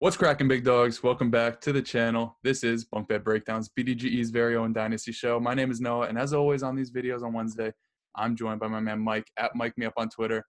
What's cracking, big dogs? Welcome back to the channel. This is Bunk Bed Breakdowns, BDGE's very own Dynasty Show. My name is Noah, and as always on these videos on Wednesday, I'm joined by my man Mike, at MikeMeUp on Twitter.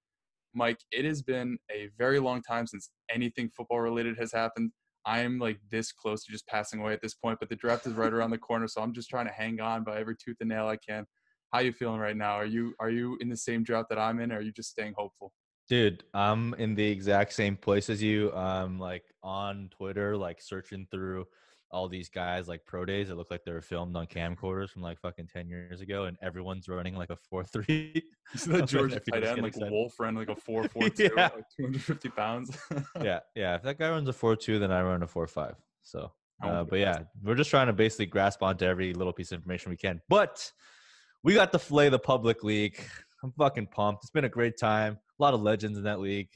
Mike, it has been a very long time since anything football-related has happened. I am, like, this close to just passing away at this point, but the draft is right around the corner, so I'm just trying to hang on by every tooth and nail I can. How you feeling right now? Are you in the same drought that I'm in, or are you just staying hopeful? Dude, I'm in the exact same place as you. I'm like on Twitter, like searching through all these guys, like pro days that look like they were filmed on camcorders from like fucking 10 years ago, and everyone's running like a 4.3. So that Georgia tight end, like Wolf, ran like a 4.42, yeah. Like 250 pounds. yeah. If that guy runs a 4.2, then I run a 4.5. So, but yeah, we're just trying to basically grasp onto every little piece of information we can. But we got to flay the public league. I'm fucking pumped. It's been a great time. A lot of legends in that league.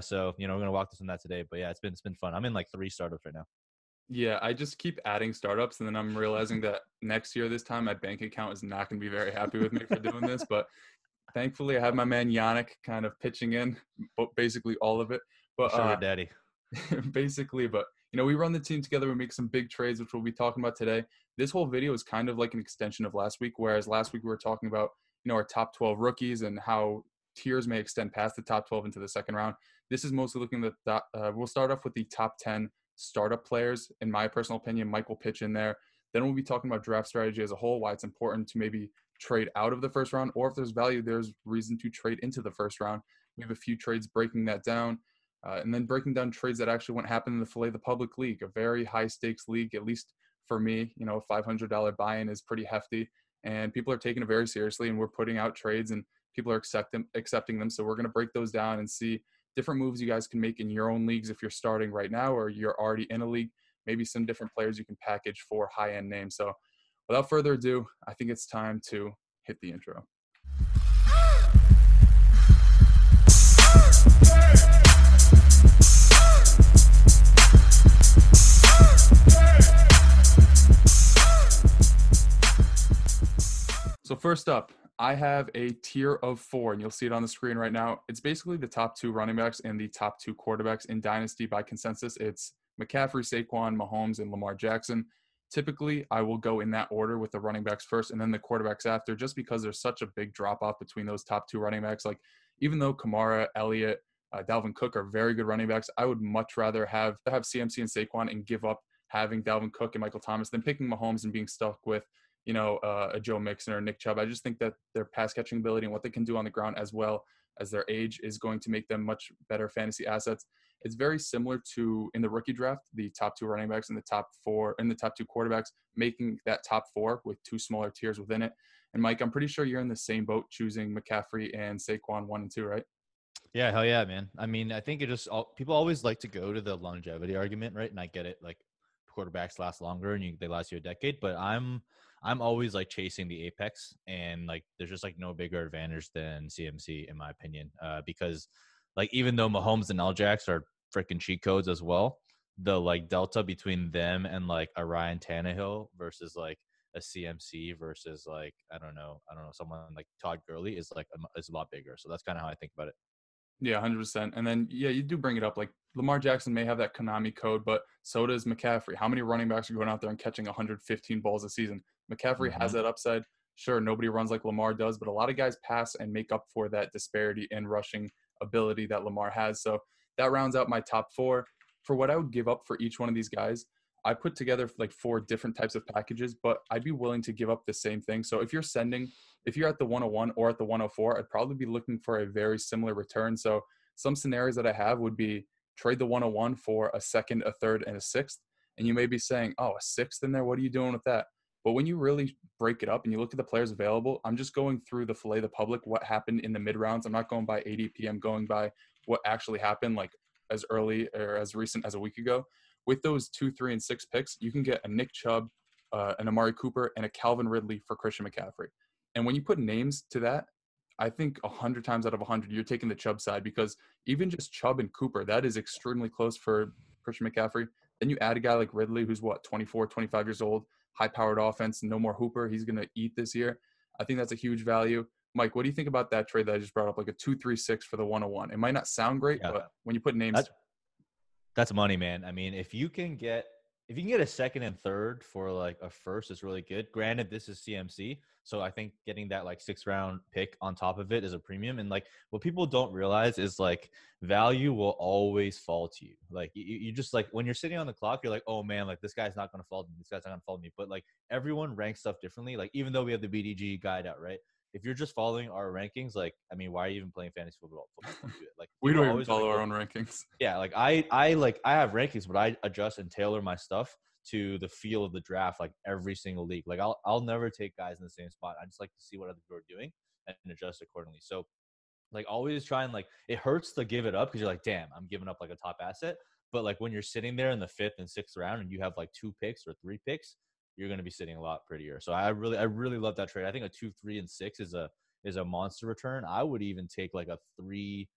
So, you know, we're going to walk this and that today. But, yeah, it's been fun. I'm in, like, 3 startups right now. Yeah, I just keep adding startups, and then I'm realizing that next year this time my bank account is not going to be very happy with me for doing this. But thankfully I have my man Yannick kind of pitching in, basically all of it. But sugar daddy. Basically, but, you know, we run the team together. We make some big trades, which we'll be talking about today. This whole video is kind of like an extension of last week, whereas last week we were talking about, you know, our top 12 rookies and how tiers may extend past the top 12 into the second round. This is mostly looking at the we'll start off with the top 10 startup players. In my personal opinion, Mike will pitch in there. Then we'll be talking about draft strategy as a whole, why it's important to maybe trade out of the first round, or if there's value, there's reason to trade into the first round. We have a few trades breaking that down, and then breaking down trades that actually wouldn't happen in the Filet the Public League, a very high stakes league, at least for me. You know, a $500 buy-in is pretty hefty, and people are taking it very seriously, and we're putting out trades, and people are accepting them. So we're going to break those down and see different moves you guys can make in your own leagues if you're starting right now or you're already in a league, maybe some different players you can package for high-end names. So without further ado, I think it's time to hit the intro. So first up, I have a tier of 4, and you'll see it on the screen right now. It's basically the top 2 running backs and the top 2 quarterbacks in Dynasty by consensus. It's McCaffrey, Saquon, Mahomes, and Lamar Jackson. Typically, I will go in that order with the running backs first and then the quarterbacks after, just because there's such a big drop-off between those top 2 running backs. Like, even though Kamara, Elliott, Dalvin Cook are very good running backs, I would much rather have CMC and Saquon and give up having Dalvin Cook and Michael Thomas than picking Mahomes and being stuck with, you know, a Joe Mixon or Nick Chubb. I just think that their pass catching ability and what they can do on the ground, as well as their age, is going to make them much better fantasy assets. It's very similar to in the rookie draft, the top 2 running backs and the top 2 quarterbacks, making that top 4 with 2 smaller tiers within it. And Mike, I'm pretty sure you're in the same boat, choosing McCaffrey and Saquon 1 and 2, right? Yeah, hell yeah, man. I mean, I think people always like to go to the longevity argument, right? And I get it, like quarterbacks last longer and they last you a decade, but I'm always like chasing the apex, and like there's just like no bigger advantage than CMC in my opinion, because like even though Mahomes and L-Jacks are freaking cheat codes as well, the like delta between them and like a Ryan Tannehill versus like a CMC versus like I don't know someone like Todd Gurley is a lot bigger. So that's kind of how I think about it. Yeah, 100%. And then, yeah, you do bring it up. Like, Lamar Jackson may have that Konami code, but so does McCaffrey. How many running backs are going out there and catching 115 balls a season? McCaffrey has that upside. Sure, nobody runs like Lamar does, but a lot of guys pass and make up for that disparity in rushing ability that Lamar has. So that rounds out my top 4. For what I would give up for each one of these guys, I put together like 4 different types of packages, but I'd be willing to give up the same thing. So if you're at the 101 or at the 104, I'd probably be looking for a very similar return. So some scenarios that I have would be trade the 101 for a 2nd, a 3rd, and a 6th. And you may be saying, oh, a 6th in there? What are you doing with that? But when you really break it up and you look at the players available, I'm just going through the Filet the Public, what happened in the mid rounds. I'm not going by ADP. I'm going by what actually happened, like as early or as recent as a week ago. With those 2, 3, and 6 picks, you can get a Nick Chubb, an Amari Cooper, and a Calvin Ridley for Christian McCaffrey. And when you put names to that, I think 100 times out of 100, you're taking the Chubb side, because even just Chubb and Cooper, that is extremely close for Christian McCaffrey. Then you add a guy like Ridley, who's 24, 25 years old, high-powered offense, no more Hooper. He's going to eat this year. I think that's a huge value. Mike, what do you think about that trade that I just brought up, like a 2-3-6 for the 101? It might not sound great, but when you put names to That's money, man. I mean, if you can get a second and third for like a first, it's really good. Granted, this is CMC, so I think getting that like 6th round pick on top of it is a premium. And like what people don't realize is like value will always fall to you. Like you just like when you're sitting on the clock, you're like, oh man, like this guy's not gonna fall to me. This guy's not gonna fall to me. But like everyone ranks stuff differently. Like even though we have the BDG guide out, right? If you're just following our rankings, like, I mean, why are you even playing fantasy football? Like, we don't even follow our own rankings. Yeah, like I have rankings, but I adjust and tailor my stuff to the feel of the draft, like every single league. Like I'll never take guys in the same spot. I just like to see what other people are doing and adjust accordingly. So, like, always try and like it hurts to give it up because you're like, damn, I'm giving up like a top asset. But like when you're sitting there in the 5th and 6th round and you have like 2 picks or 3 picks. You're going to be sitting a lot prettier. So I really love that trade. I think a 2, 3, and 6 is a monster return. I would even take like a three,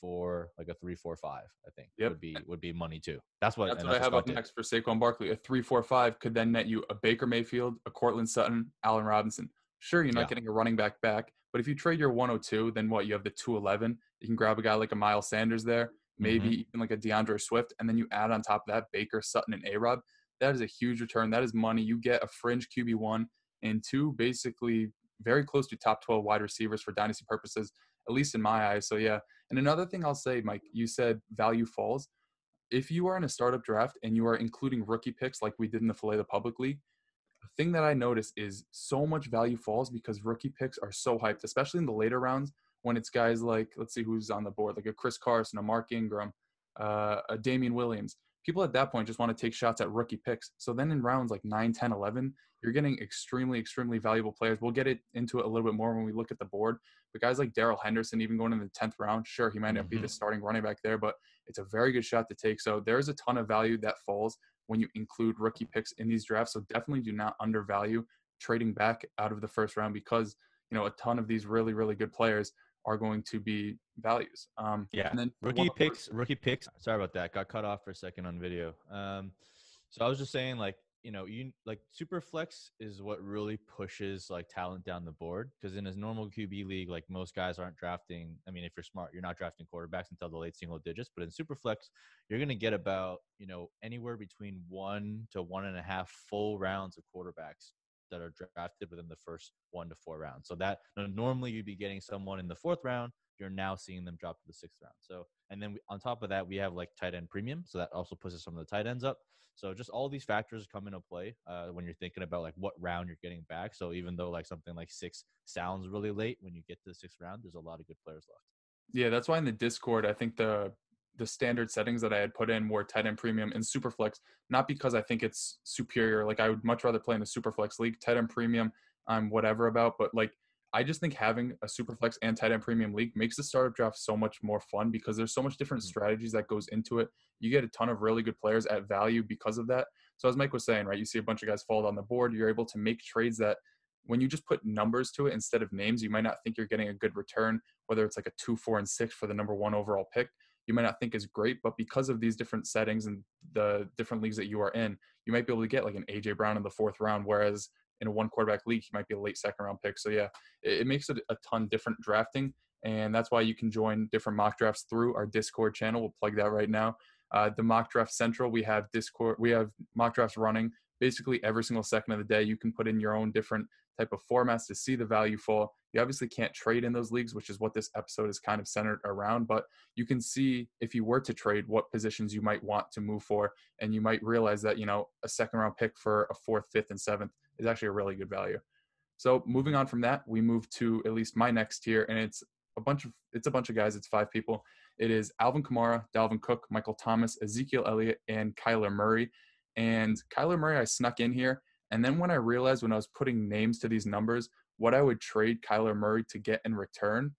four, five. I think would be money too. That's what I have up next for Saquon Barkley. A 3, 4, 5 could then net you a Baker Mayfield, a Courtland Sutton, Allen Robinson. Sure, you're not getting a running back back, but if you trade your 102, then what? You have the 211. You can grab a guy like a Miles Sanders there, maybe even like a DeAndre Swift, and then you add on top of that Baker, Sutton, and A-Rob. That is a huge return. That is money. You get a fringe QB1 and 2 basically very close to top 12 wide receivers for dynasty purposes, at least in my eyes. So, yeah. And another thing I'll say, Mike, you said value falls. If you are in a startup draft and you are including rookie picks like we did in the Filet the Public League, the thing that I notice is so much value falls because rookie picks are so hyped, especially in the later rounds when it's guys like, let's see who's on the board, like a Chris Carson, a Mark Ingram, a Damian Williams. People at that point just want to take shots at rookie picks. So then in rounds like 9, 10, 11, you're getting extremely, extremely valuable players. We'll get into it a little bit more when we look at the board. But guys like Darrell Henderson, even going in the 10th round, sure, he might not be the starting running back there, but it's a very good shot to take. So there's a ton of value that falls when you include rookie picks in these drafts. So definitely do not undervalue trading back out of the 1st round because, you know, a ton of these really, really good players are going to be values. And then rookie picks. Sorry about that. Got cut off for a second on video. So I was just saying, like, you know, you like super flex is what really pushes like talent down the board. Cause in a normal QB league, like most guys aren't drafting. I mean, if you're smart, you're not drafting quarterbacks until the late single digits, but in super flex, you're going to get about, you know, anywhere between 1 to 1.5 full rounds of quarterbacks that are drafted within the first 1 to 4 rounds. So that normally you'd be getting someone in the 4th round. You're now seeing them drop to the 6th round. So, and then on top of that, we have like tight end premium. So that also pushes some of the tight ends up. So just all these factors come into play when you're thinking about like what round you're getting back. So even though like something like 6 sounds really late, when you get to the 6th round, there's a lot of good players left. Yeah. That's why in the Discord, I think the standard settings that I had put in were tight end premium and super flex, not because I think it's superior. Like I would much rather play in a super flex league. Tight end premium, I'm whatever about, but like, I just think having a super flex and tight end premium league makes the startup draft so much more fun because there's so much different strategies that goes into it. You get a ton of really good players at value because of that. So as Mike was saying, right, you see a bunch of guys fall on the board. You're able to make trades that when you just put numbers to it instead of names, you might not think you're getting a good return, whether it's like a 2, 4, and 6 for the number 1 overall pick. You might not think is great, but because of these different settings and the different leagues that you are in, you might be able to get like an AJ Brown in the 4th round, whereas in a 1 quarterback league, he might be a late 2nd round pick. So yeah, it makes it a ton different drafting. And that's why you can join different mock drafts through our Discord channel. We'll plug that right now. The Mock Draft Central, we have Discord, we have mock drafts running basically every single second of the day. You can put in your own different type of formats to see the value fall. You obviously can't trade in those leagues, which is what this episode is kind of centered around, but you can see if you were to trade what positions you might want to move for. And you might realize that, you know, a 2nd round pick for a 4th, 5th, and 7th is actually a really good value. So moving on from that, we move to at least my next tier, and it's a bunch of guys. It's 5 people. It is Alvin Kamara, Dalvin Cook, Michael Thomas, Ezekiel Elliott, and Kyler Murray. And Kyler Murray, I snuck in here. And then when I realized when I was putting names to these numbers, what I would trade Kyler Murray to get in return,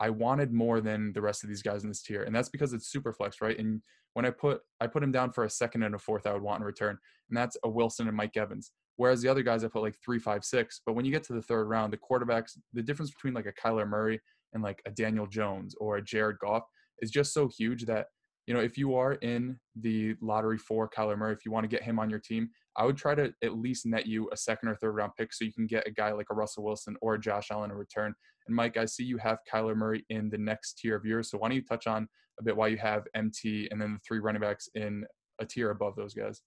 I wanted more than the rest of these guys in this tier. And that's because it's super flex, right? And when I put him down for a 2nd and a 4th, I would want in return. And that's a Wilson and Mike Evans. Whereas the other guys, I put like 3, 5, 6. But when you get to the 3rd round, the quarterbacks, the difference between like a Kyler Murray and like a Daniel Jones or a Jared Goff is just so huge that, you know, if you are in the lottery for Kyler Murray, if you want to get him on your team, I would try to at least net you a 2nd or 3rd round pick so you can get a guy like a Russell Wilson or a Josh Allen in return. And Mike, I see you have Kyler Murray in the next tier of yours. So why don't you touch on a bit why you have MT and then the three running backs in a tier above those guys.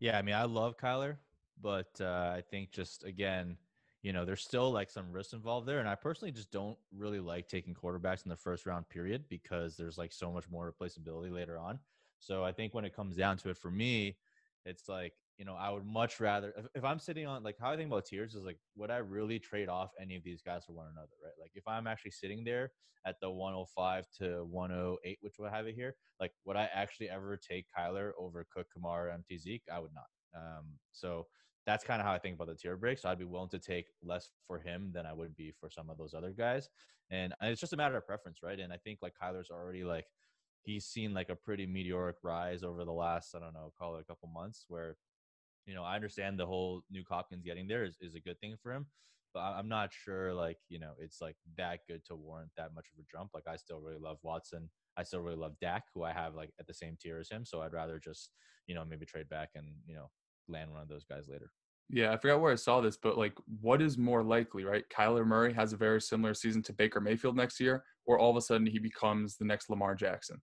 Yeah, I mean, I love Kyler, but I think just, again, you know, there's still like some risk involved there. And I personally just don't really like taking quarterbacks in the first round period because there's like so much more replaceability later on. So I think when it comes down to it for me, it's like, you know, I would much rather if I'm sitting on like how I think about tiers is like, would I really trade off any of these guys for one another, right? Like if I'm actually sitting there at the 105 to 108, which we'll have it here, like would I actually ever take Kyler over Cook, Kamara, MT, Zeke? I would not. So that's kind of how I think about the tier break. So I'd be willing to take less for him than I would be for some of those other guys. And it's just a matter of preference, right? And I think like Kyler's already like, he's seen like a pretty meteoric rise over the last, I don't know, call it a couple months where, you know, I understand the whole new Hopkins getting there is a good thing for him, but I'm not sure like, you know, it's like that good to warrant that much of a jump. Like I still really love Watson. I still really love Dak, who I have like at the same tier as him. So I'd rather just, you know, maybe trade back and, you know, land one of those guys later. Yeah, I forgot where I saw this, but like what is more likely, right? Kyler Murray has a very similar season to Baker Mayfield next year, or all of a sudden he becomes the next Lamar Jackson.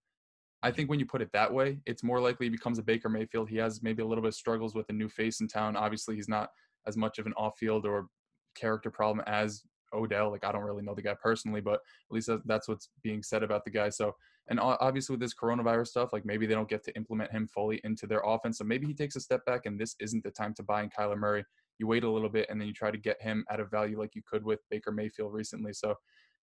I think when you put it that way, it's more likely he becomes a Baker Mayfield. He has maybe a little bit of struggles with a new face in town. Obviously, he's not as much of an off-field or character problem as Odell. Like, I don't really know the guy personally, but at least that's what's being said about the guy. So, and obviously with this coronavirus stuff, like maybe they don't get to implement him fully into their offense. So maybe he takes a step back and this isn't the time to buy in Kyler Murray. You wait a little bit and then you try to get him at a value like you could with Baker Mayfield recently. So,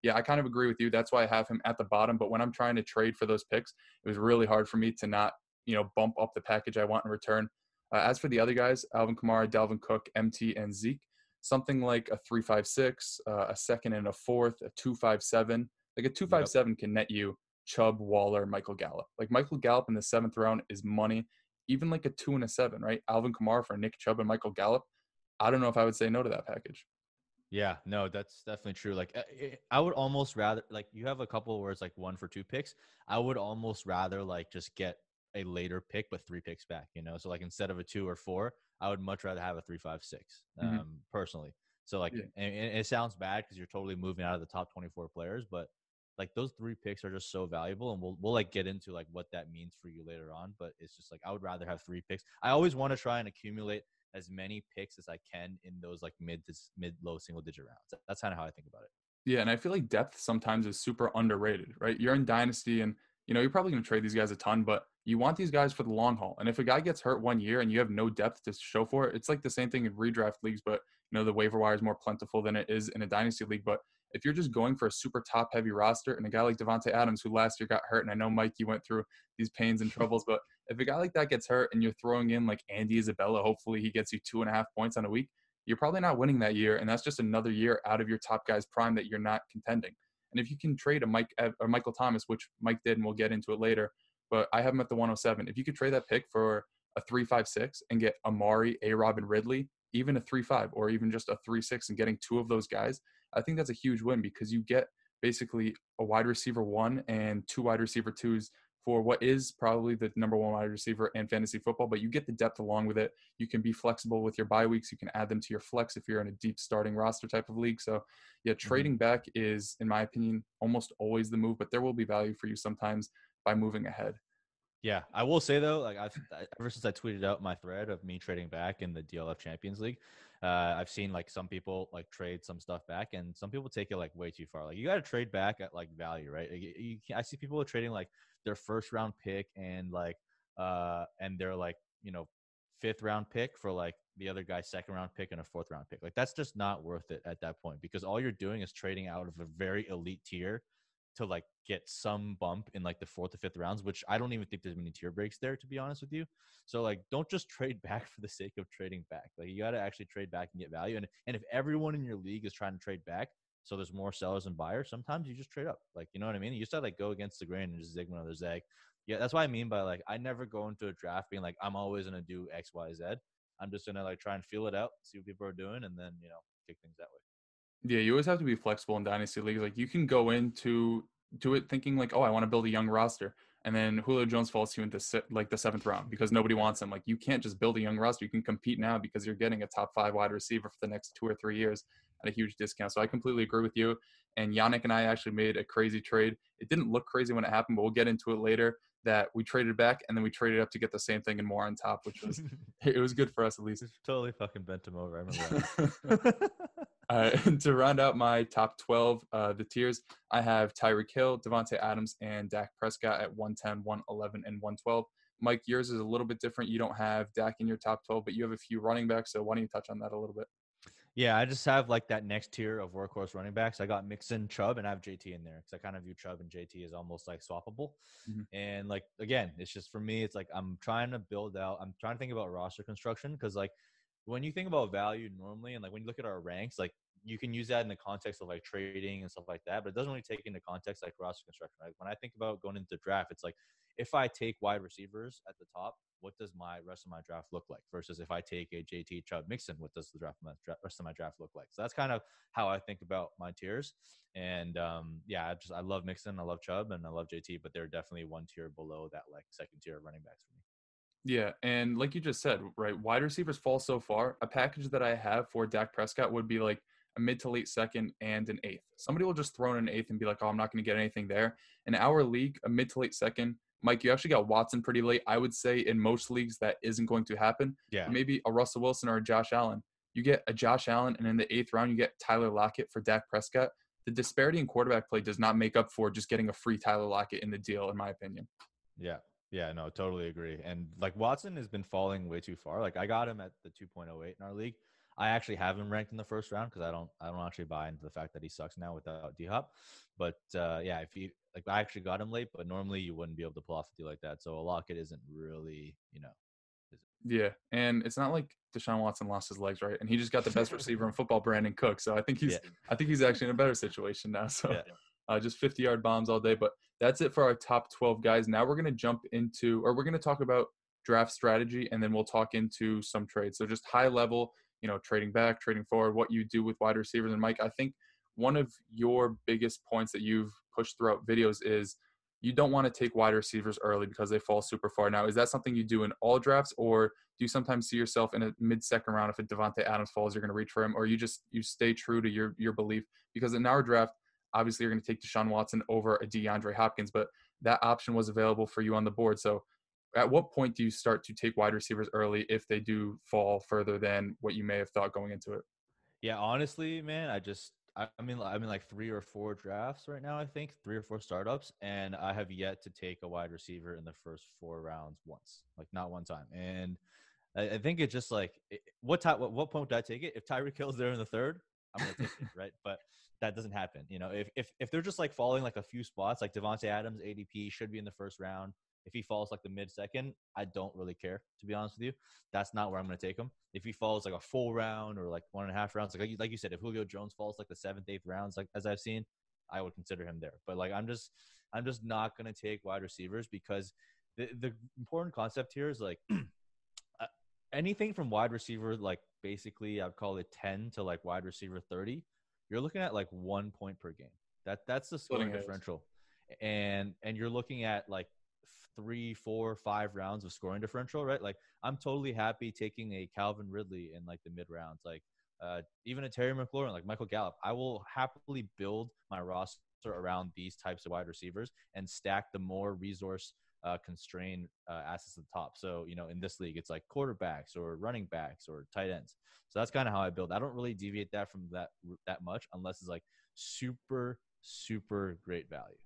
yeah, I kind of agree with you. That's why I have him at the bottom. But when I'm trying to trade for those picks, it was really hard for me to not, you know, bump up the package I want in return. As for the other guys, Alvin Kamara, Dalvin Cook, MT, and Zeke, something like a 3-5-6, a second and a fourth, a 2-5-7. Like a 2-5-7 can net you Chubb, Waller, Michael Gallup. Like Michael Gallup in the seventh round is money. Even like a 2 and a 7, right? Alvin Kamara for Nick Chubb and Michael Gallup. I don't know if I would say no to that package. Yeah, no, that's definitely true. Like I would almost rather like you have a couple where it's like 1 for 2 picks. I would almost rather like just get a later pick, but 3 picks back, you know? So like instead of a 2 or 4, I would much rather have a 3-5-6 personally. So like, yeah. And it sounds bad because you're totally moving out of the top 24 players, but like those 3 picks are just so valuable. And we'll like get into like what that means for you later on. But it's just like, I would rather have 3 picks. I always want to try and accumulate as many picks as I can in those like mid-low single-digit rounds. That's kind of how I think about it. Yeah, and I feel like depth sometimes is super underrated, right? You're in Dynasty and, you know, you're probably going to trade these guys a ton, but you want these guys for the long haul. And if a guy gets hurt one year and you have no depth to show for it, it's like the same thing in redraft leagues, but, you know, the waiver wire is more plentiful than it is in a Dynasty league. But if you're just going for a super top-heavy roster and a guy like Devontae Adams, who last year got hurt, and I know, Mike, you went through these pains and troubles, but if a guy like that gets hurt and you're throwing in like Andy Isabella, hopefully he gets you 2.5 points on a week, you're probably not winning that year. And that's just another year out of your top guys prime that you're not contending. And if you can trade a Mike or Michael Thomas, which Mike did, and we'll get into it later, but I have him at the 107. If you could trade that pick for a 3-5-6 and get Amari, A-Rob, and Ridley, even a 3-5 or even just a 3-6 and getting 2 of those guys, I think that's a huge win because you get basically a wide receiver 1 and 2 wide receiver 2s for what is probably the number 1 wide receiver in fantasy football, but you get the depth along with it. You can be flexible with your bye weeks. You can add them to your flex if you're in a deep starting roster type of league. So yeah, trading back is, in my opinion, almost always the move, but there will be value for you sometimes by moving ahead. Yeah, I will say though, like ever since I tweeted out my thread of me trading back in the DLF Champions League, I've seen like some people like trade some stuff back, and some people take it like way too far. Like you got to trade back at like value, right? Like, I see people trading like their first round pick and like and they're like, you know, 5th round pick for like the other guy's 2nd round pick and a 4th round pick. Like that's just not worth it at that point because all you're doing is trading out of a very elite tier to like get some bump in like the 4th or 5th rounds, which I don't even think there's many tier breaks there, to be honest with you. So like, don't just trade back for the sake of trading back. Like you got to actually trade back and get value. And if everyone in your league is trying to trade back, so there's more sellers than buyers, sometimes you just trade up. Like, you know what I mean? You just have to like go against the grain and just zig one other's egg. Yeah. That's what I mean by like, I never go into a draft being like, I'm always going to do X, Y, Z. I'm just going to like try and feel it out, see what people are doing. And then, you know, kick things that way. Yeah, you always have to be flexible in Dynasty Leagues. Like, you can go into it thinking, like, oh, I want to build a young roster. And then Julio Jones falls to you in the seventh round because nobody wants him. Like, you can't just build a young roster. You can compete now because you're getting a top five wide receiver for the next 2 or 3 years at a huge discount. So I completely agree with you. And Yannick and I actually made a crazy trade. It didn't look crazy when it happened, but we'll get into it later, that we traded back and then we traded up to get the same thing and more on top, which was, it was good for us at least. Totally fucking bent him over. I remember that. To round out my top 12, the tiers, I have Tyreek Hill, Devontae Adams, and Dak Prescott at 110, 111, and 112. Mike, yours is a little bit different. You don't have Dak in your top 12, but you have a few running backs, so why don't you touch on that a little bit? Yeah, I just have like that next tier of workhorse running backs. I got Mixon, Chubb, and I have JT in there because I kind of view Chubb and JT as almost like swappable. Mm-hmm. And like, again, it's just for me, it's like I'm trying to build out, I'm trying to think about roster construction because like when you think about value normally and like when you look at our ranks, like you can use that in the context of like trading and stuff like that, but it doesn't really take into context like roster construction. Like when I think about going into the draft, it's like if I take wide receivers at the top, what does my rest of my draft look like? Versus if I take a JT, Chubb, Mixon, what does the rest of my draft look like? So that's kind of how I think about my tiers. And yeah, I love Mixon, I love Chubb, and I love JT, but they're definitely one tier below that like second tier of running backs for me. Yeah, and like you just said, right, wide receivers fall so far. A package that I have for Dak Prescott would be like a mid to late second and an eighth. Somebody will just throw in an eighth and be like, oh, I'm not going to get anything there. In our league, a mid to late second, Mike, you actually got Watson pretty late. I would say in most leagues that isn't going to happen. Yeah. Maybe a Russell Wilson or a Josh Allen. You get a Josh Allen, and in the eighth round, you get Tyler Lockett for Dak Prescott. The disparity in quarterback play does not make up for just getting a free Tyler Lockett in the deal, in my opinion. Yeah. Yeah, no, totally agree. And like Watson has been falling way too far. Like I got him at the 2.08 in our league. I actually have him ranked in the first round because I don't actually buy into the fact that he sucks now without D-Hop. But yeah, if you like, I actually got him late, but normally you wouldn't be able to pull off a deal like that. So a Lockett isn't really, you know. Yeah, and it's not like Deshaun Watson lost his legs, right? And he just got the best receiver in football, Brandon Cook. So I think he's actually in a better situation now. So. Yeah. Just 50-yard bombs all day. But that's it for our top 12 guys. Now we're going to talk about draft strategy, and then we'll talk into some trades. So just high level, you know, trading back, trading forward, what you do with wide receivers. And Mike, I think one of your biggest points that you've pushed throughout videos is you don't want to take wide receivers early because they fall super far. Now, is that something you do in all drafts, or do you sometimes see yourself in a mid-second round if a Devontae Adams falls, you're going to reach for him, or you stay true to your belief? Because in our draft, obviously, you're going to take Deshaun Watson over a DeAndre Hopkins, but that option was available for you on the board. So at what point do you start to take wide receivers early if they do fall further than what you may have thought going into it? Yeah, honestly, man, I mean like 3 or 4 drafts right now, I think 3 or 4 startups, and I have yet to take a wide receiver in the first 4 rounds once, like not one time. And I think it's just like, what point would I take it? If Tyreek Hill's there in the third, I'm going to take it, right? But that doesn't happen. You know, if they're just like falling like a few spots, like Devontae Adams ADP should be in the first round. If he falls like the mid-second, I don't really care, to be honest with you. That's not where I'm going to take him. If he falls like a full round or like 1.5 rounds, like you said, if Julio Jones falls like the 7th, 8th rounds, like as I've seen, I would consider him there. But like I'm just not going to take wide receivers because the important concept here is like anything from wide receiver, like basically I'd call it 10 to like wide receiver 30. You're looking at like 1 point per game. That's the scoring differential. And you're looking at like 3, 4, 5 rounds of scoring differential, right? Like I'm totally happy taking a Calvin Ridley in like the mid rounds, like even a Terry McLaurin, like Michael Gallup. I will happily build my roster around these types of wide receivers and stack the more resource constrained assets at the top. So, you know, in this league, it's like quarterbacks or running backs or tight ends. So that's kind of how I build. I don't really deviate that from that much unless it's like super, super great value.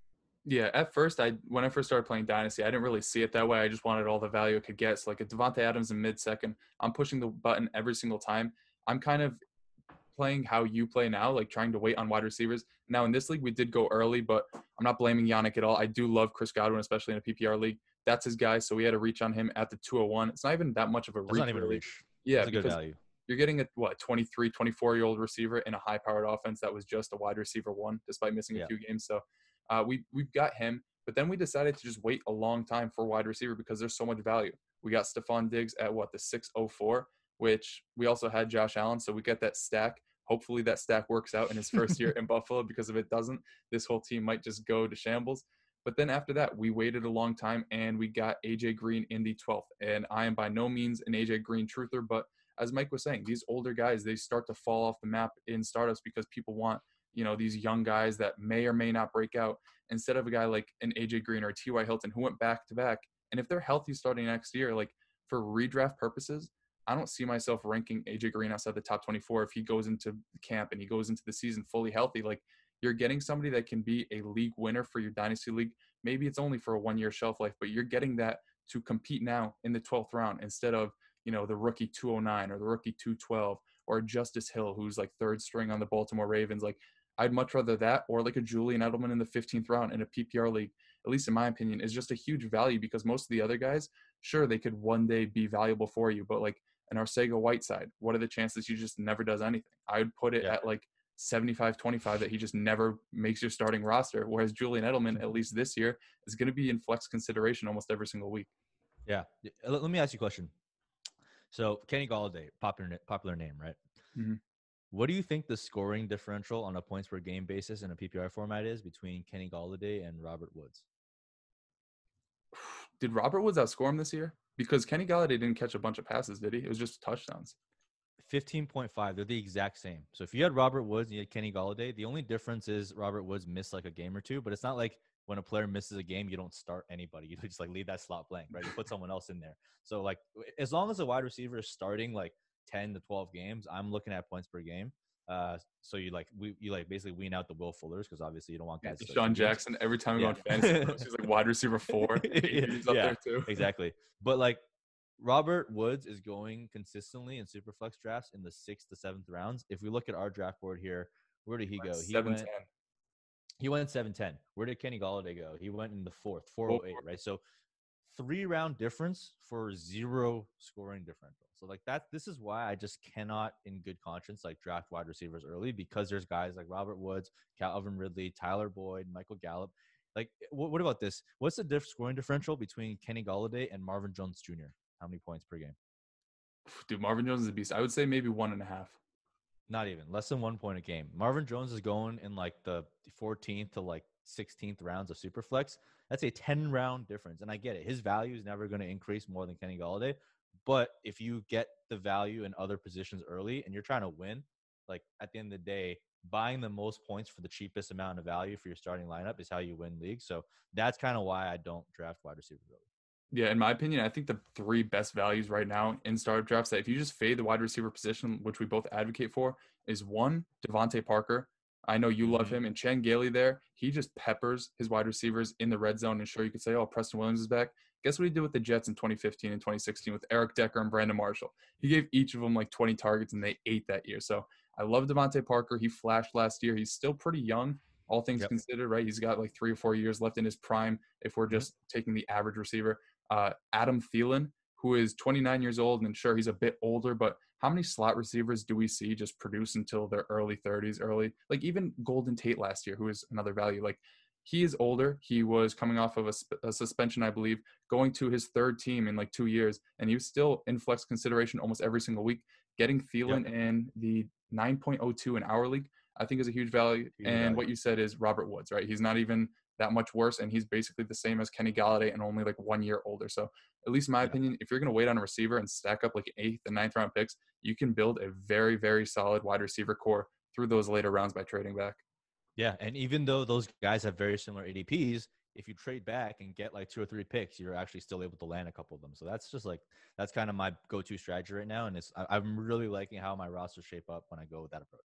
Yeah. At first, when I first started playing Dynasty, I didn't really see it that way. I just wanted all the value I could get. So like a Devontae Adams in mid-second, I'm pushing the button every single time. I'm kind of playing how you play now, like trying to wait on wide receivers. Now in this league, we did go early, but I'm not blaming Yannick at all. I do love Chris Godwin, especially in a PPR league. That's his guy. So we had a reach on him at the 201. It's not even that much of a reach. It's not even a reach. Yeah, that's a good value. You're getting a 23, 24-year-old receiver in a high-powered offense that was just a wide receiver one, despite missing a few games. So we've got him, but then we decided to just wait a long time for wide receiver because there's so much value. We got Stephon Diggs at the 604, which we also had Josh Allen. So we get that stack. Hopefully that stack works out in his first year in Buffalo, because if it doesn't, this whole team might just go to shambles. But then after that, we waited a long time and we got A.J. Green in the 12th. And I am by no means an A.J. Green truther, but as Mike was saying, these older guys, they start to fall off the map in startups because people want, you know, these young guys that may or may not break out instead of a guy like an A.J. Green or a T.Y. Hilton who went back-to-back. And if they're healthy starting next year, like for redraft purposes, I don't see myself ranking A.J. Green outside the top 24 if he goes into camp and he goes into the season fully healthy. Like, you're getting somebody that can be a league winner for your dynasty league. Maybe it's only for a one-year shelf life, but you're getting that to compete now in the 12th round instead of, you know, the rookie 209 or the rookie 212 or Justice Hill, who's like third string on the Baltimore Ravens. Like, I'd much rather that or like a Julian Edelman in the 15th round in a PPR league, at least in my opinion, is just a huge value because most of the other guys, sure, they could one day be valuable for you, but like an Arcega Whiteside, what are the chances he just never does anything? I would put it at like 75-25 that he just never makes your starting roster, whereas Julian Edelman, at least this year, is going to be in flex consideration almost every single week. Yeah. Let me ask you a question. So Kenny Golladay, popular name, right? Mm-hmm. What do you think the scoring differential on a points per game basis in a PPR format is between Kenny Golladay and Robert Woods? Did Robert Woods outscore him this year? Because Kenny Golladay didn't catch a bunch of passes, did he? It was just touchdowns. 15.5. They're the exact same. So if you had Robert Woods and you had Kenny Golladay, the only difference is Robert Woods missed like a game or two, but it's not like when a player misses a game, you don't start anybody. You just like leave that slot blank, right? You put someone else in there. So like, as long as a wide receiver is starting like 10 to 12 games, I'm looking at points per game. So you basically wean out the Will Fullers because obviously you don't want guys. Deshaun Jackson, every time we go on fantasy, he's like wide receiver 4. He's up there too. Exactly. But like, Robert Woods is going consistently in superflex drafts in the 6th to 7th rounds. If we look at our draft board here, where did he go? He went 7-10. Where did Kenny Golladay go? He went in the 4th, 408, right? So 3-round difference for 0 scoring differential. So like that, this is why I just cannot in good conscience like draft wide receivers early, because there's guys like Robert Woods, Calvin Ridley, Tyler Boyd, Michael Gallup. Like what about this? What's the scoring differential between Kenny Golladay and Marvin Jones Jr.? How many points per game? Dude, Marvin Jones is a beast. I would say maybe 1.5. Not even. Less than 1 point a game. Marvin Jones is going in like the 14th to like 16th rounds of Superflex. That's a 10-round difference. And I get it. His value is never going to increase more than Kenny Golladay. But if you get the value in other positions early and you're trying to win, like at the end of the day, buying the most points for the cheapest amount of value for your starting lineup is how you win leagues. So that's kind of why I don't draft wide receivers early. Yeah, in my opinion, I think the 3 best values right now in startup drafts that if you just fade the wide receiver position, which we both advocate for, is 1, Devontae Parker. I know you love him. And Chan Gailey there, he just peppers his wide receivers in the red zone. And sure, you could say, oh, Preston Williams is back. Guess what he did with the Jets in 2015 and 2016 with Eric Decker and Brandon Marshall? He gave each of them like 20 targets, and they ate that year. So I love Devontae Parker. He flashed last year. He's still pretty young. All things considered, right? He's got like 3 or 4 years left in his prime if we're just taking the average receiver. Adam Thielen, who is 29 years old, and sure, he's a bit older, but how many slot receivers do we see just produce until their early 30s, like even Golden Tate last year, who is another value. Like, he is older. He was coming off of a suspension, I believe, going to his 3rd team in like 2 years, and he was still in flex consideration almost every single week. Getting Thielen in the 9.02 in our league, I think, is a huge value. What you said is Robert Woods, right? He's not even that much worse, and he's basically the same as Kenny Golladay and only like 1 year older. So at least in my opinion, if you're going to wait on a receiver and stack up like 8th and 9th round picks, you can build a very, very solid wide receiver core through those later rounds by trading back. Yeah, and even though those guys have very similar ADPs, if you trade back and get like 2 or 3 picks, you're actually still able to land a couple of them. So that's just like, that's kind of my go-to strategy right now, and I'm really liking how my rosters shape up when I go with that approach.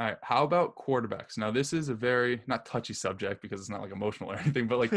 All right, how about quarterbacks? Now, this is a very not touchy subject because it's not like emotional or anything, but like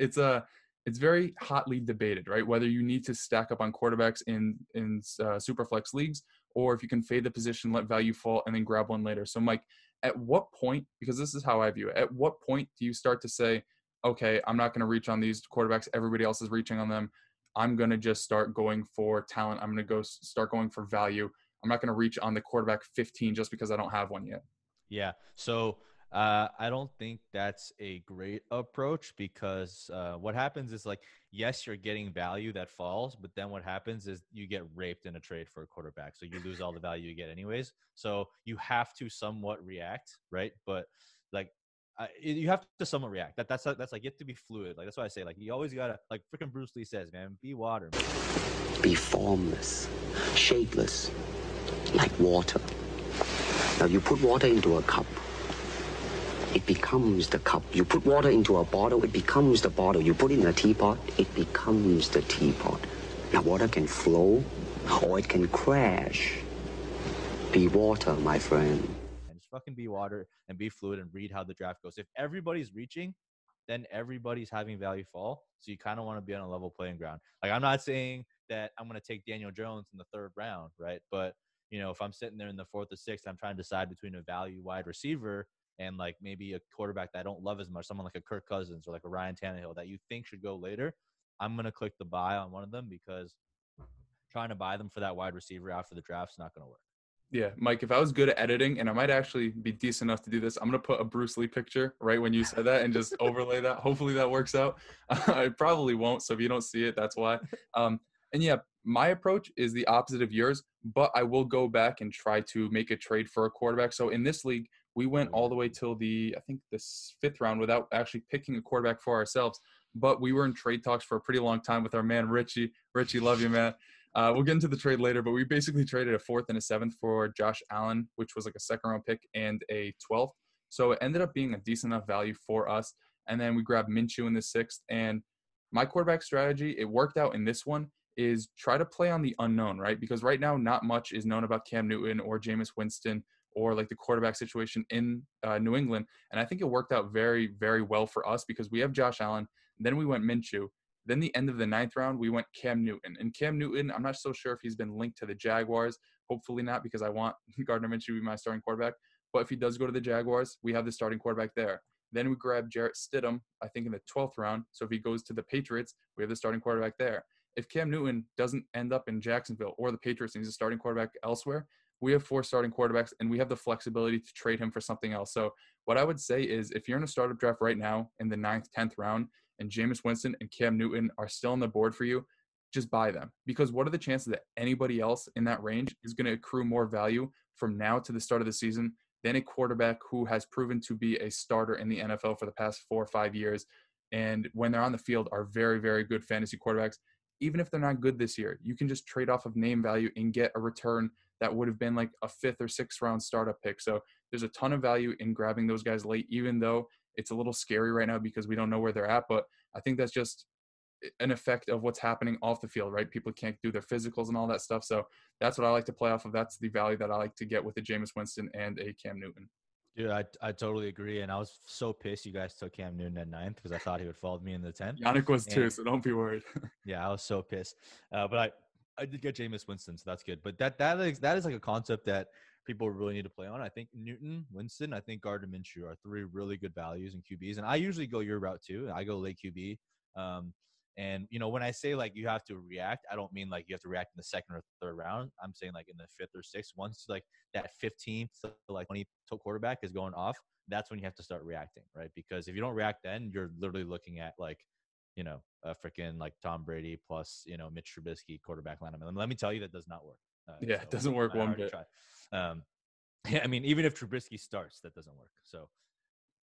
it's very hotly debated, right? Whether you need to stack up on quarterbacks in superflex leagues, or if you can fade the position, let value fall, and then grab one later. So, Mike, at what point, because this is how I view it, at what point do you start to say, okay, I'm not going to reach on these quarterbacks, everybody else is reaching on them, I'm going to just start going for talent, I'm going to start going for value, I'm not going to reach on the quarterback 15 just because I don't have one yet? Yeah. So I don't think that's a great approach because what happens is like, yes, you're getting value that falls, but then what happens is you get raped in a trade for a quarterback. So you lose all the value you get anyways. So you have to somewhat react, right? But like you have to somewhat react. That's like, you have to be fluid. Like, that's why I say, like, you always gotta, like freaking Bruce Lee says, man, be water, man. Be formless, shapeless, like water. Now, you put water into a cup, it becomes the cup. You put water into a bottle, it becomes the bottle. You put it in a teapot, it becomes the teapot. Now, water can flow, or it can crash. Be water, my friend. Fucking be water and be fluid and read how the draft goes. If everybody's reaching, then everybody's having value fall. So you kind of want to be on a level playing ground. Like, I'm not saying that I'm going to take Daniel Jones in the third round, right? But, you know, if I'm sitting there in the fourth or sixth, I'm trying to decide between a value wide receiver and like maybe a quarterback that I don't love as much, someone like a Kirk Cousins or like a Ryan Tannehill that you think should go later, I'm going to click the buy on one of them, because trying to buy them for that wide receiver after the draft's not going to work. Yeah, Mike, if I was good at editing, and I might actually be decent enough to do this, I'm going to put a Bruce Lee picture right when you said that and just overlay that. Hopefully that works out. It probably won't, so if you don't see it, that's why. And yeah, my approach is the opposite of yours, but I will go back and try to make a trade for a quarterback. So in this league, we went all the way till I think the fifth round without actually picking a quarterback for ourselves. But we were in trade talks for a pretty long time with our man, Richie. Richie, love you, man. We'll get into the trade later, but we basically traded a 4th and a 7th for Josh Allen, which was like a second-round pick, and a 12th. So it ended up being a decent enough value for us. And then we grabbed Minshew in the 6th. And my quarterback strategy, it worked out in this one, is try to play on the unknown, right? Because right now, not much is known about Cam Newton or Jameis Winston or like the quarterback situation in New England. And I think it worked out very, very well for us, because we have Josh Allen. Then we went Minshew. Then the end of the 9th round, we went Cam Newton. And Cam Newton, I'm not so sure if he's been linked to the Jaguars. Hopefully not, because I want Gardner Minshew to be my starting quarterback. But if he does go to the Jaguars, we have the starting quarterback there. Then we grab Jarrett Stidham, I think in the 12th round. So if he goes to the Patriots, we have the starting quarterback there. If Cam Newton doesn't end up in Jacksonville or the Patriots and he's a starting quarterback elsewhere, we have 4 starting quarterbacks, and we have the flexibility to trade him for something else. So what I would say is, if you're in a startup draft right now in the 9th, 10th round, and Jameis Winston and Cam Newton are still on the board for you, just buy them. Because what are the chances that anybody else in that range is going to accrue more value from now to the start of the season than a quarterback who has proven to be a starter in the NFL for the past 4 or 5 years, and when they're on the field are very, very good fantasy quarterbacks? Even if they're not good this year, you can just trade off of name value and get a return that would have been like a 5th or 6th round startup pick. So there's a ton of value in grabbing those guys late, even though it's a little scary right now because we don't know where they're at. But I think that's just an effect of what's happening off the field, right? People can't do their physicals and all that stuff. So that's what I like to play off of. That's the value that I like to get with a Jameis Winston and a Cam Newton. Dude, I totally agree. And I was so pissed you guys took Cam Newton at 9th, because I thought he would follow me in the 10th. Yannick was too, so don't be worried. Yeah, I was so pissed. But I did get Jameis Winston, so that's good. But that is like a concept that people really need to play on. I think Newton, Winston, I think Gardner Minshew are 3 really good values in QBs. And I usually go your route too. I go late QB. And, you know, when I say like you have to react, I don't mean like you have to react in the 2nd or 3rd round. I'm saying like in the 5th or 6th, once like that 15th to like 20th quarterback is going off, that's when you have to start reacting, right? Because if you don't react then, you're literally looking at like, you know, a freaking like Tom Brady plus, you know, Mitch Trubisky quarterback lineup. And let me tell you, that does not work. Yeah, so it doesn't work one bit. Yeah, I mean, even if Trubisky starts, that doesn't work. So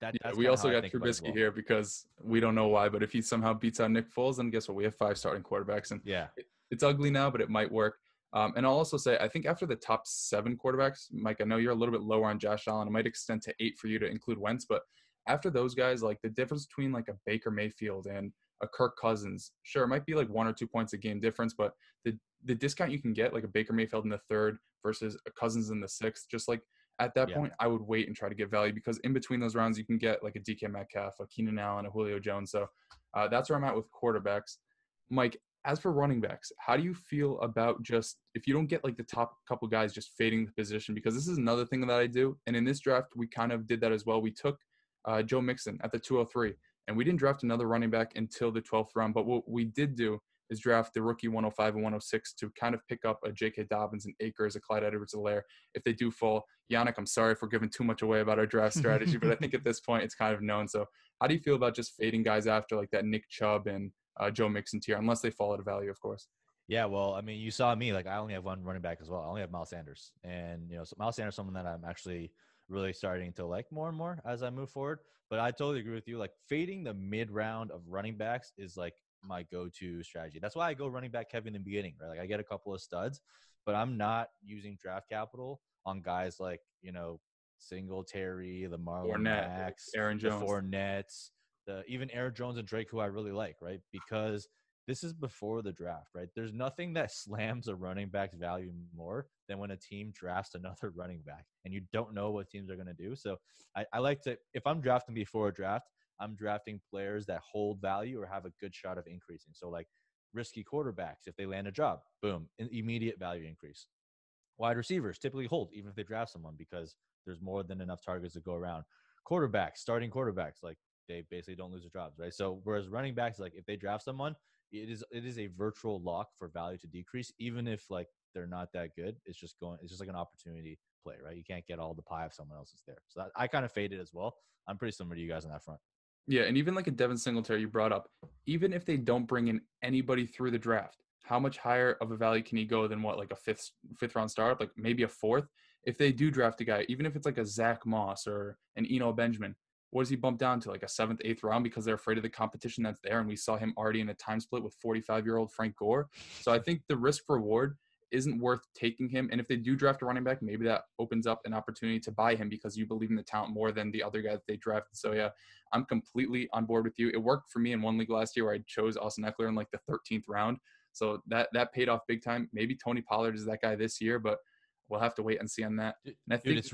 that's we also got Trubisky well here, because we don't know why, but if he somehow beats out Nick Foles, then guess what? We have 5 starting quarterbacks, and yeah, it's ugly now, but it might work. And I'll also say, I think after the top 7 quarterbacks, Mike, I know you're a little bit lower on Josh Allen. It might extend to 8 for you to include Wentz, but after those guys, like the difference between like a Baker Mayfield and a Kirk Cousins, sure, it might be like 1 or 2 points a game difference, but the discount you can get, like a Baker Mayfield in the 3rd versus a Cousins in the 6th, just like at that point, I would wait and try to get value, because in between those rounds, you can get like a DK Metcalf, a Keenan Allen, a Julio Jones. So that's where I'm at with quarterbacks. Mike, as for running backs, how do you feel about just, if you don't get like the top couple guys, just fading the position? Because this is another thing that I do. And in this draft, we kind of did that as well. We took Joe Mixon at the 203, and we didn't draft another running back until the 12th round. But what we did do is draft the rookie 105 and 106 to kind of pick up a J.K. Dobbins and Akers, a Clyde Edwards-Helaire if they do fall. Yannick, I'm sorry if we're giving too much away about our draft strategy, but I think at this point it's kind of known. So how do you feel about just fading guys after like that Nick Chubb and Joe Mixon tier, unless they fall out of value, of course? Yeah, well, I mean, you saw me. Like, I only have 1 running back as well. I only have Miles Sanders. And, you know, so Miles Sanders is someone that I'm actually really starting to like more and more as I move forward. But I totally agree with you. Like, fading the mid-round of running backs is, like, my go-to strategy. That's why I go running back heavy in the beginning, right? Like, I get a couple of studs, but I'm not using draft capital on guys like, you know, Singletary, the Marlon Max, Aaron Jones, the Fournettes, even Aaron Jones and Drake, who I really like, right? Because this is before the draft, right? There's nothing that slams a running back's value more than when a team drafts another running back, and you don't know what teams are going to do. So I like to, if I'm drafting before a draft, I'm drafting players that hold value or have a good shot of increasing. So like risky quarterbacks, if they land a job, boom, an immediate value increase. Wide receivers typically hold, even if they draft someone, because there's more than enough targets to go around. Quarterbacks, starting quarterbacks, like they basically don't lose their jobs, right? So whereas running backs, like if they draft someone, it is a virtual lock for value to decrease, even if like they're not that good. It's just like an opportunity play, right? You can't get all the pie if someone else is there. So I kind of faded as well. I'm pretty similar to you guys on that front. Yeah, and even like a Devin Singletary you brought up, even if they don't bring in anybody through the draft, how much higher of a value can he go than what, like a fifth round startup, like maybe a fourth? If they do draft a guy, even if it's like a Zach Moss or an Eno Benjamin, what does he bump down to, like a seventh, eighth round, because they're afraid of the competition that's there? And we saw him already in a time split with 45-year-old Frank Gore. So I think the risk reward isn't worth taking him. And if they do draft a running back, maybe that opens up an opportunity to buy him because you believe in the talent more than the other guy that they drafted. So yeah, I'm completely on board with you. It worked for me in one league last year where I chose Austin Eckler in like the 13th round. So that paid off big time. Maybe Tony Pollard is that guy this year, but we'll have to wait and see on that. And I think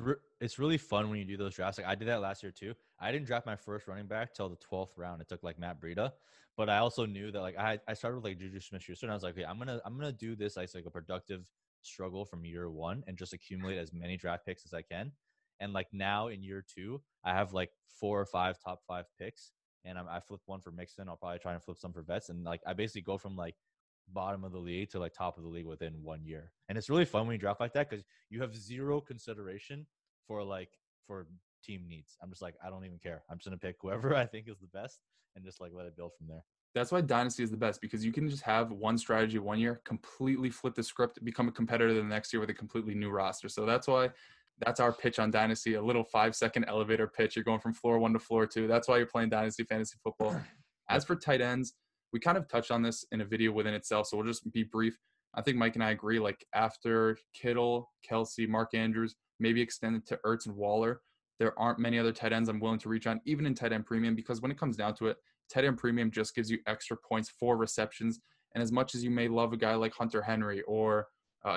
it's really fun when you do those drafts. Like I did that last year too. I didn't draft my first running back till the 12th round. It took like Matt Breida, but I also knew that like I started with like Juju Smith-Schuster, and I was like, okay, I'm gonna do this as like a productive struggle from year one and just accumulate as many draft picks as I can. And like now in year two, I have like 4 or 5 top 5 picks, and I flipped one for Mixon. I'll probably try and flip some for Betts, and like I basically go from like bottom of the league to like top of the league within 1 year. And it's really fun when you draft like that because you have zero consideration for team needs. I'm just like, I don't even care. I'm just gonna pick whoever I think is the best and just like let it build from there. That's why dynasty is the best, because you can just have one strategy 1 year, completely flip the script, become a competitor the next year with a completely new roster. So that's why that's our pitch on dynasty, a little 5-second elevator pitch. You're going from floor 1 to floor 2. That's why you're playing dynasty fantasy football. As for tight ends, we kind of touched on this in a video within itself, so we'll just be brief. I think Mike and I agree, like after Kittle, Kelsey, Mark Andrews, maybe extended to Ertz and Waller, there aren't many other tight ends I'm willing to reach on, even in tight end premium, because when it comes down to it, tight end premium just gives you extra points for receptions. And as much as you may love a guy like Hunter Henry or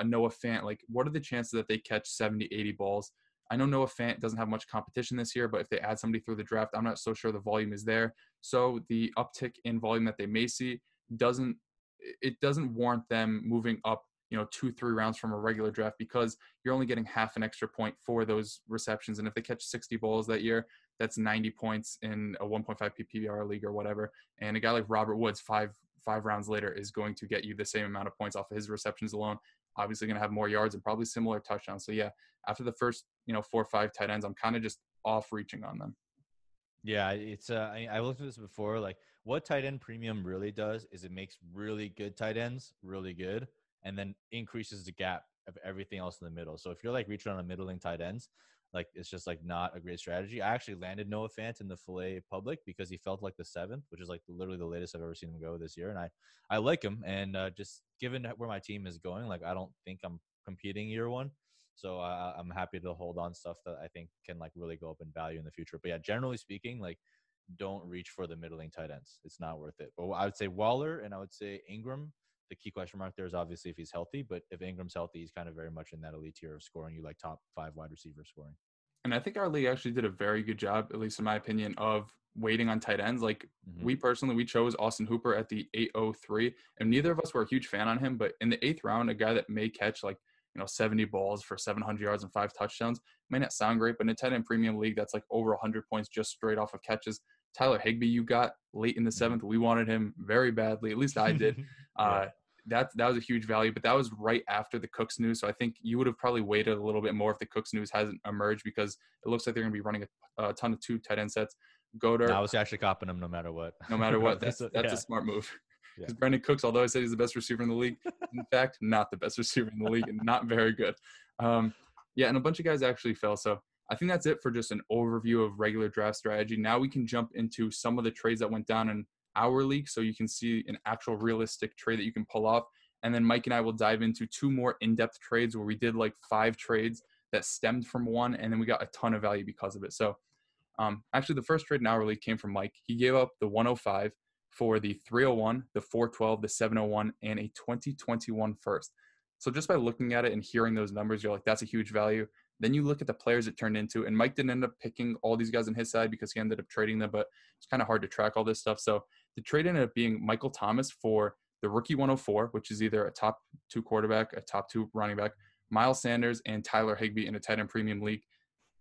Noah Fant, like what are the chances that they catch 70, 80 balls? I know Noah Fant doesn't have much competition this year, but if they add somebody through the draft, I'm not so sure the volume is there. So the uptick in volume that they may see doesn't warrant them moving up, 2-3 rounds from a regular draft, because you're only getting half an extra point for those receptions. And if they catch 60 balls that year, that's 90 points in a 1.5 PPR league or whatever. And a guy like Robert Woods, five rounds later, is going to get you the same amount of points off of his receptions alone. Obviously going to have more yards and probably similar touchdowns. So yeah, after the first, 4 or 5 tight ends, I'm kind of just off reaching on them. Yeah. It's I looked at this before, like what tight end premium really does is it makes really good tight ends really good, and then increases the gap of everything else in the middle. So if you're like reaching on a middling tight ends, like it's just like not a great strategy. I actually landed Noah Fant in the Filet Public because he felt like the 7th, which is like literally the latest I've ever seen him go this year. And I like him. And just given where my team is going, like I don't think I'm competing year one. So I'm happy to hold on stuff that I think can like really go up in value in the future. But yeah, generally speaking, like don't reach for the middling tight ends. It's not worth it. But I would say Waller and I would say Ingram. The key question mark there is obviously if he's healthy, but if Ingram's healthy, he's kind of very much in that elite tier of scoring, you like top 5 wide receiver scoring. And I think our league actually did a very good job, at least in my opinion, of waiting on tight ends. Like we chose Austin Hooper at the 803, and neither of us were a huge fan on him, but in the 8th round, a guy that may catch 70 balls for 700 yards and 5 touchdowns may not sound great, but in a tight end premium league, that's like over 100 points just straight off of catches. Tyler Higbee, you got late in the 7th. We wanted him very badly. At least I did. That was a huge value, but that was right after the Cooks news. So I think you would have probably waited a little bit more if the Cooks news hasn't emerged, because it looks like they're going to be running a ton of 2 tight end sets. Goddard, I was actually copping him no matter what. No matter what. That's a smart move. Because Brandon Cooks, although I said he's the best receiver in the league, in fact, not the best receiver in the league and not very good. And a bunch of guys actually fell. So I think that's it for just an overview of regular draft strategy. Now we can jump into some of the trades that went down in our league so you can see an actual realistic trade that you can pull off. And then Mike and I will dive into two more in-depth trades where we did like 5 trades that stemmed from one, and then we got a ton of value because of it. So actually the first trade in our league came from Mike. He gave up the 105 for the 301, the 412, the 701, and a 2021 first. So just by looking at it and hearing those numbers, you're like, that's a huge value. Then you look at the players it turned into, and Mike didn't end up picking all these guys on his side because he ended up trading them, but it's kind of hard to track all this stuff. So the trade ended up being Michael Thomas for the rookie 104, which is either a top 2 quarterback, a top 2 running back, Miles Sanders, and Tyler Higbee in a tight end premium league.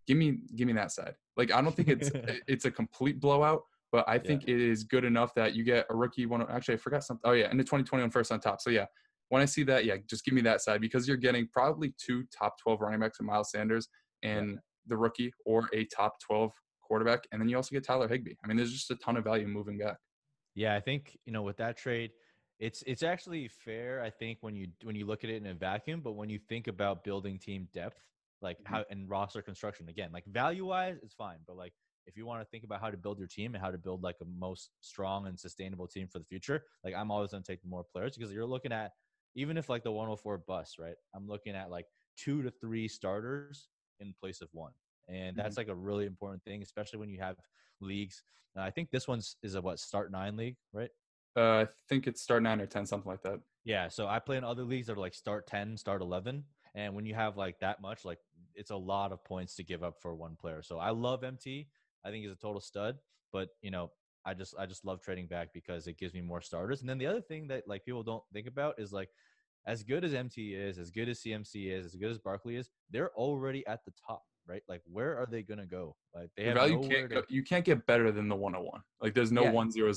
Give me that side. Like, I don't think it's a complete blowout, but I think it is good enough that you get a rookie one. Actually, I forgot something. Oh, yeah, and the 2021 first on top. So, yeah, when I see that, yeah, just give me that side because you're getting probably 2 top 12 running backs in Miles Sanders and the rookie or a top 12 quarterback. And then you also get Tyler Higbee. I mean, there's just a ton of value moving back. Yeah, I think, you know, with that trade, it's actually fair, I think, when you look at it in a vacuum. But when you think about building team depth, like how and roster construction, again, like value-wise, it's fine. But, like, if you want to think about how to build your team and how to build, like, a most strong and sustainable team for the future, like, I'm always going to take more players because you're looking at, even if, like, the 104 busts, right, I'm looking at, like, 2 to 3 starters in place of 1. And that's, like, a really important thing, especially when you have leagues. I think this one is a, start 9 league, right? I think it's start 9 or 10, something like that. Yeah, so I play in other leagues that are, like, start 10, start 11. And when you have, like, that much, like, it's a lot of points to give up for one player. So I love MT. I think he's a total stud, but, you know, I just love trading back because it gives me more starters. And then the other thing that, like, people don't think about is, like, as good as MT is, as good as CMC is, as good as Barkley is, they're already at the top, right? Like, where are they going to go? Like, they have you can't get better than the 101. Like, there's no 100.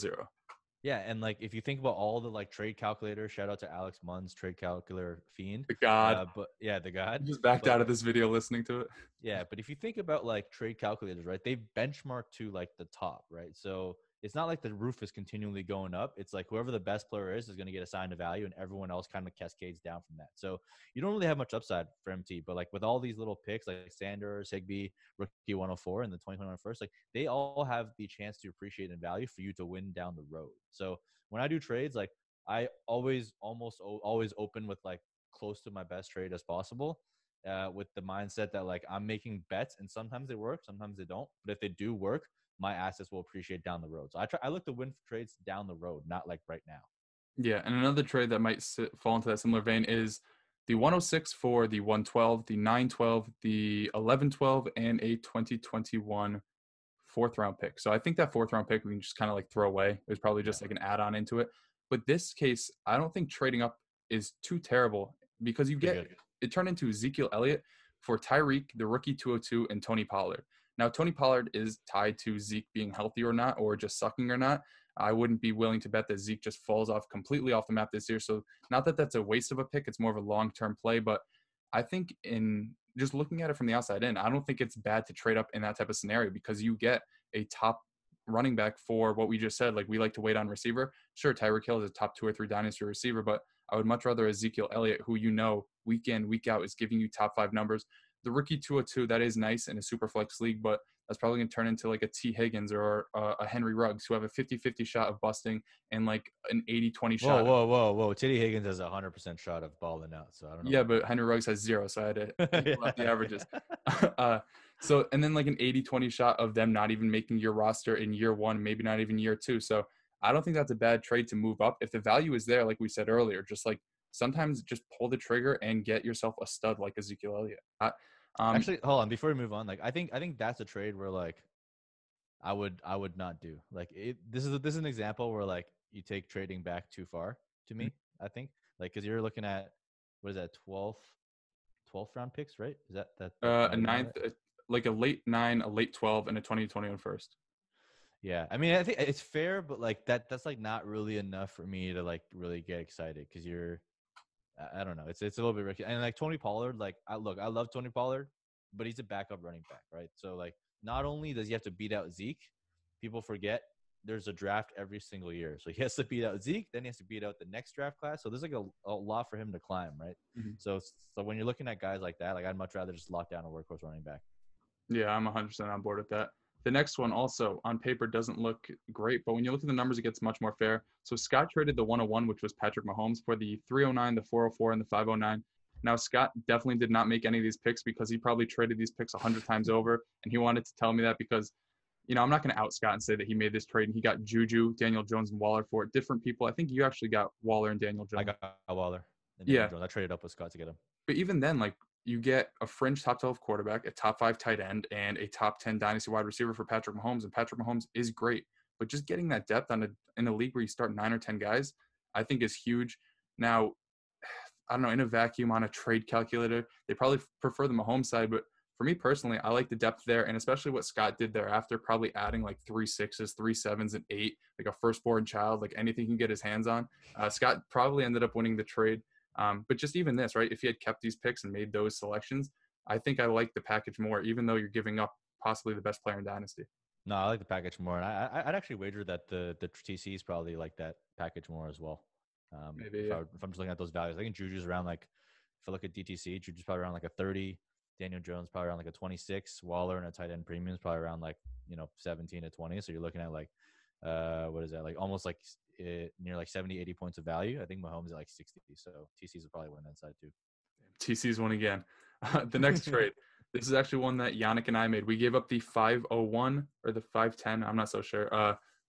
Yeah, and, like, if you think about all the, like, trade calculators, shout out to Alex Munn's trade calculator fiend. The god. The god. He just backed out of this video listening to it. Yeah, but if you think about, like, trade calculators, right, they benchmark to, like, the top, right? So it's not like the roof is continually going up. It's like whoever the best player is going to get assigned a value, and everyone else kind of cascades down from that. So you don't really have much upside for MT, but, like, with all these little picks, like Sanders, Higbee, Rookie 104, and the 2021 first, like, they all have the chance to appreciate in value for you to win down the road. So when I do trades, like, I almost open with, like, close to my best trade as possible with the mindset that, like, I'm making bets, and sometimes they work, sometimes they don't. But if they do work, my assets will appreciate down the road. So I look to win trades down the road, not, like, right now. Yeah, and another trade that might fall into that similar vein is the 106 for the 112, the 912, the 1112, and a 2021 4th-round pick. So I think that 4th-round pick we can just kind of, like, throw away. It was probably just, like, an add-on into it. But this case, I don't think trading up is too terrible because you get it turned into Ezekiel Elliott for Tyreek, the rookie 202, and Tony Pollard. Now, Tony Pollard is tied to Zeke being healthy or not, or just sucking or not. I wouldn't be willing to bet that Zeke just falls off completely off the map this year. So not that that's a waste of a pick. It's more of a long-term play. But I think in just looking at it from the outside in, I don't think it's bad to trade up in that type of scenario because you get a top running back for what we just said. Like, we like to wait on receiver. Sure, Tyreek Hill is a top 2 or 3 dynasty receiver, but I would much rather Ezekiel Elliott, who, you know, week in, week out is giving you top 5 numbers. The rookie 202, that is nice in a super flex league, but that's probably going to turn into like a T. Higgins or a Henry Ruggs who have a 50-50 shot of busting and like an 80-20 shot. Whoa. T. Higgins has a 100% shot of balling out, so I don't know. Yeah, but Henry Ruggs has 0, so I had to pull out the averages. So, and then like an 80-20 shot of them not even making your roster in year 1, maybe not even year 2. So I don't think that's a bad trade to move up. If the value is there, like we said earlier, just like sometimes just pull the trigger and get yourself a stud like Ezekiel Elliott. Actually, hold on. Before we move on, like I think that's a trade where like I would not do. Like this is an example where like you take trading back too far to me. I think like because you're looking at what is that 12th round picks, right? Is that a 9th, like a late 9, a late 12, and a 2021 first. Yeah, I mean I think it's fair, but like that's like not really enough for me to like really get excited because you're. I don't know. It's a little bit risky. And like Tony Pollard, like I love Tony Pollard, but he's a backup running back, right? So like not only does he have to beat out Zeke, people forget there's a draft every single year. So he has to beat out Zeke, then he has to beat out the next draft class. So there's like a lot for him to climb, right? So when you're looking at guys like that, like I'd much rather just lock down a workhorse running back. Yeah, I'm 100% on board with that. The next one also on paper doesn't look great, but when you look at the numbers, it gets much more fair. So Scott traded the 101, which was Patrick Mahomes, for the 309, the 404, and the 509. Now, Scott definitely did not make any of these picks because he probably traded these picks 100 times over, and he wanted to tell me that because, you know, I'm not going to out Scott and say that he made this trade and he got Juju, Daniel Jones, and Waller for it. Different people. I think you actually got Waller and Daniel Jones. I got Waller and Daniel Jones. I traded up with Scott to get him. But even then, like, you get a fringe top 12 quarterback, a top 5 tight end, and a top 10 dynasty wide receiver for Patrick Mahomes. And Patrick Mahomes is great, but just getting that depth on in a league where you start 9 or 10 guys, I think is huge. Now, I don't know, in a vacuum on a trade calculator, they probably prefer the Mahomes side, but for me personally, I like the depth there, and especially what Scott did thereafter, probably adding like 3 6s, 3 7s, and 8, like a firstborn child, like anything he can get his hands on. Scott probably ended up winning the trade. But just even this, right? If he had kept these picks and made those selections, I think I like the package more, even though you're giving up possibly the best player in Dynasty. No, I like the package more. And I'd actually wager that the TCs probably like that package more as well. Maybe. If I'm just looking at those values, I think Juju's around like, if I look at DTC, Juju's probably around like a 30. Daniel Jones probably around like a 26. Waller and a tight end premium is probably around like, 17 to 20. So you're looking at like, what is that? Like almost like near like 70, 80 points of value. I think Mahomes at like 60. So TC's will probably win that side too. TC's won again. The next trade. This is actually one that Yannick and I made. We gave up the 501 or the 510. I'm not so sure.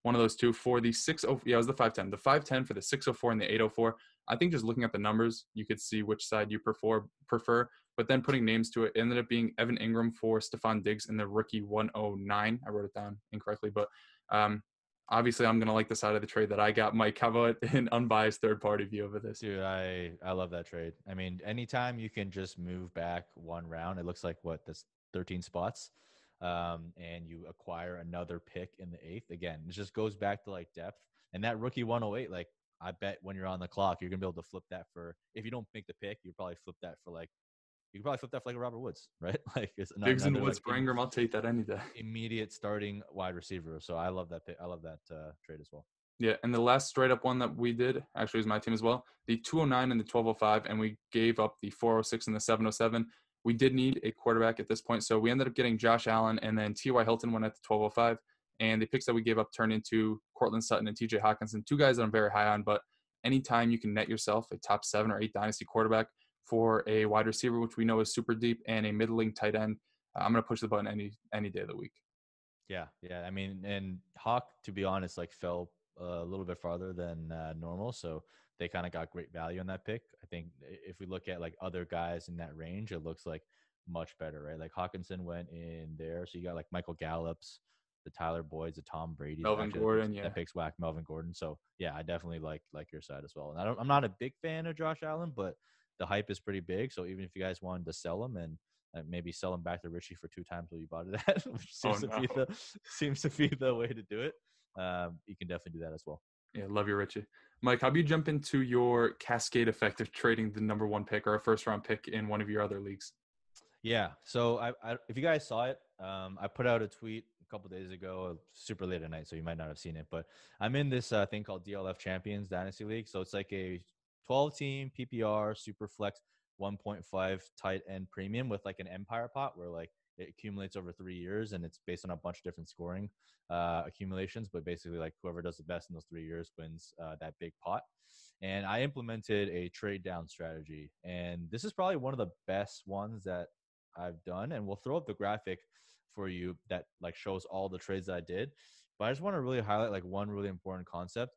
One of those two for the 60. Yeah, it was the 510. The 510 for the 604 and the 804. I think just looking at the numbers, you could see which side you prefer. But then putting names to it, it ended up being Evan Ingram for Stephon Diggs in the rookie 109. I wrote it down incorrectly, but obviously, I'm going to like the side of the trade that I got. Mike, how about an unbiased third-party view of this? Dude, I love that trade. I mean, anytime you can just move back one round, it looks like, that's 13 spots, and you acquire another pick in the 8th. Again, it just goes back to, like, depth. And that rookie 108, like, I bet when you're on the clock, you're going to be able to flip that for – if you don't make the pick, you can probably flip that for like a Robert Woods, right? Like it's Diggs and Woods, like, Ingram. I'll take that any day. Immediate starting wide receiver. So I love that pick. I love that trade as well. Yeah, and the last straight up one that we did actually was my team as well. The 209 and the 1205, and we gave up the 406 and the 707. We did need a quarterback at this point, so we ended up getting Josh Allen, and then T.Y. Hilton went at the 1205. And the picks that we gave up turned into Courtland Sutton and T.J. Hockenson, two guys that I'm very high on. But anytime you can net yourself a top 7 or 8 dynasty quarterback for a wide receiver, which we know is super deep, and a middling tight end, I'm going to push the button any day of the week. Yeah. I mean, and Hawk, to be honest, like fell a little bit farther than normal. So they kind of got great value on that pick. I think if we look at like other guys in that range, it looks like much better, right? Like Hockenson went in there. So you got like Michael Gallups, the Tyler Boyds, the Tom Brady, Melvin Gordon, that picks whack Melvin Gordon. So yeah, I definitely like your side as well. And I'm not a big fan of Josh Allen, but the hype is pretty big, so even if you guys wanted to sell him and maybe sell him back to Richie for 2 times what you bought it at, which seems to be the way to do it, you can definitely do that as well. Yeah, love you, Richie. Mike, how about you jump into your cascade effect of trading the number 1 pick or a first-round pick in one of your other leagues? Yeah, so I if you guys saw it, I put out a tweet a couple days ago, super late at night, so you might not have seen it, but I'm in this thing called DLF Champions Dynasty League, so it's like a 12-team PPR super flex 1.5 tight end premium with like an empire pot where like it accumulates over 3 years and it's based on a bunch of different scoring accumulations. But basically like whoever does the best in those 3 years wins that big pot. And I implemented a trade down strategy. And this is probably one of the best ones that I've done. And we'll throw up the graphic for you that like shows all the trades that I did. But I just want to really highlight like one really important concept.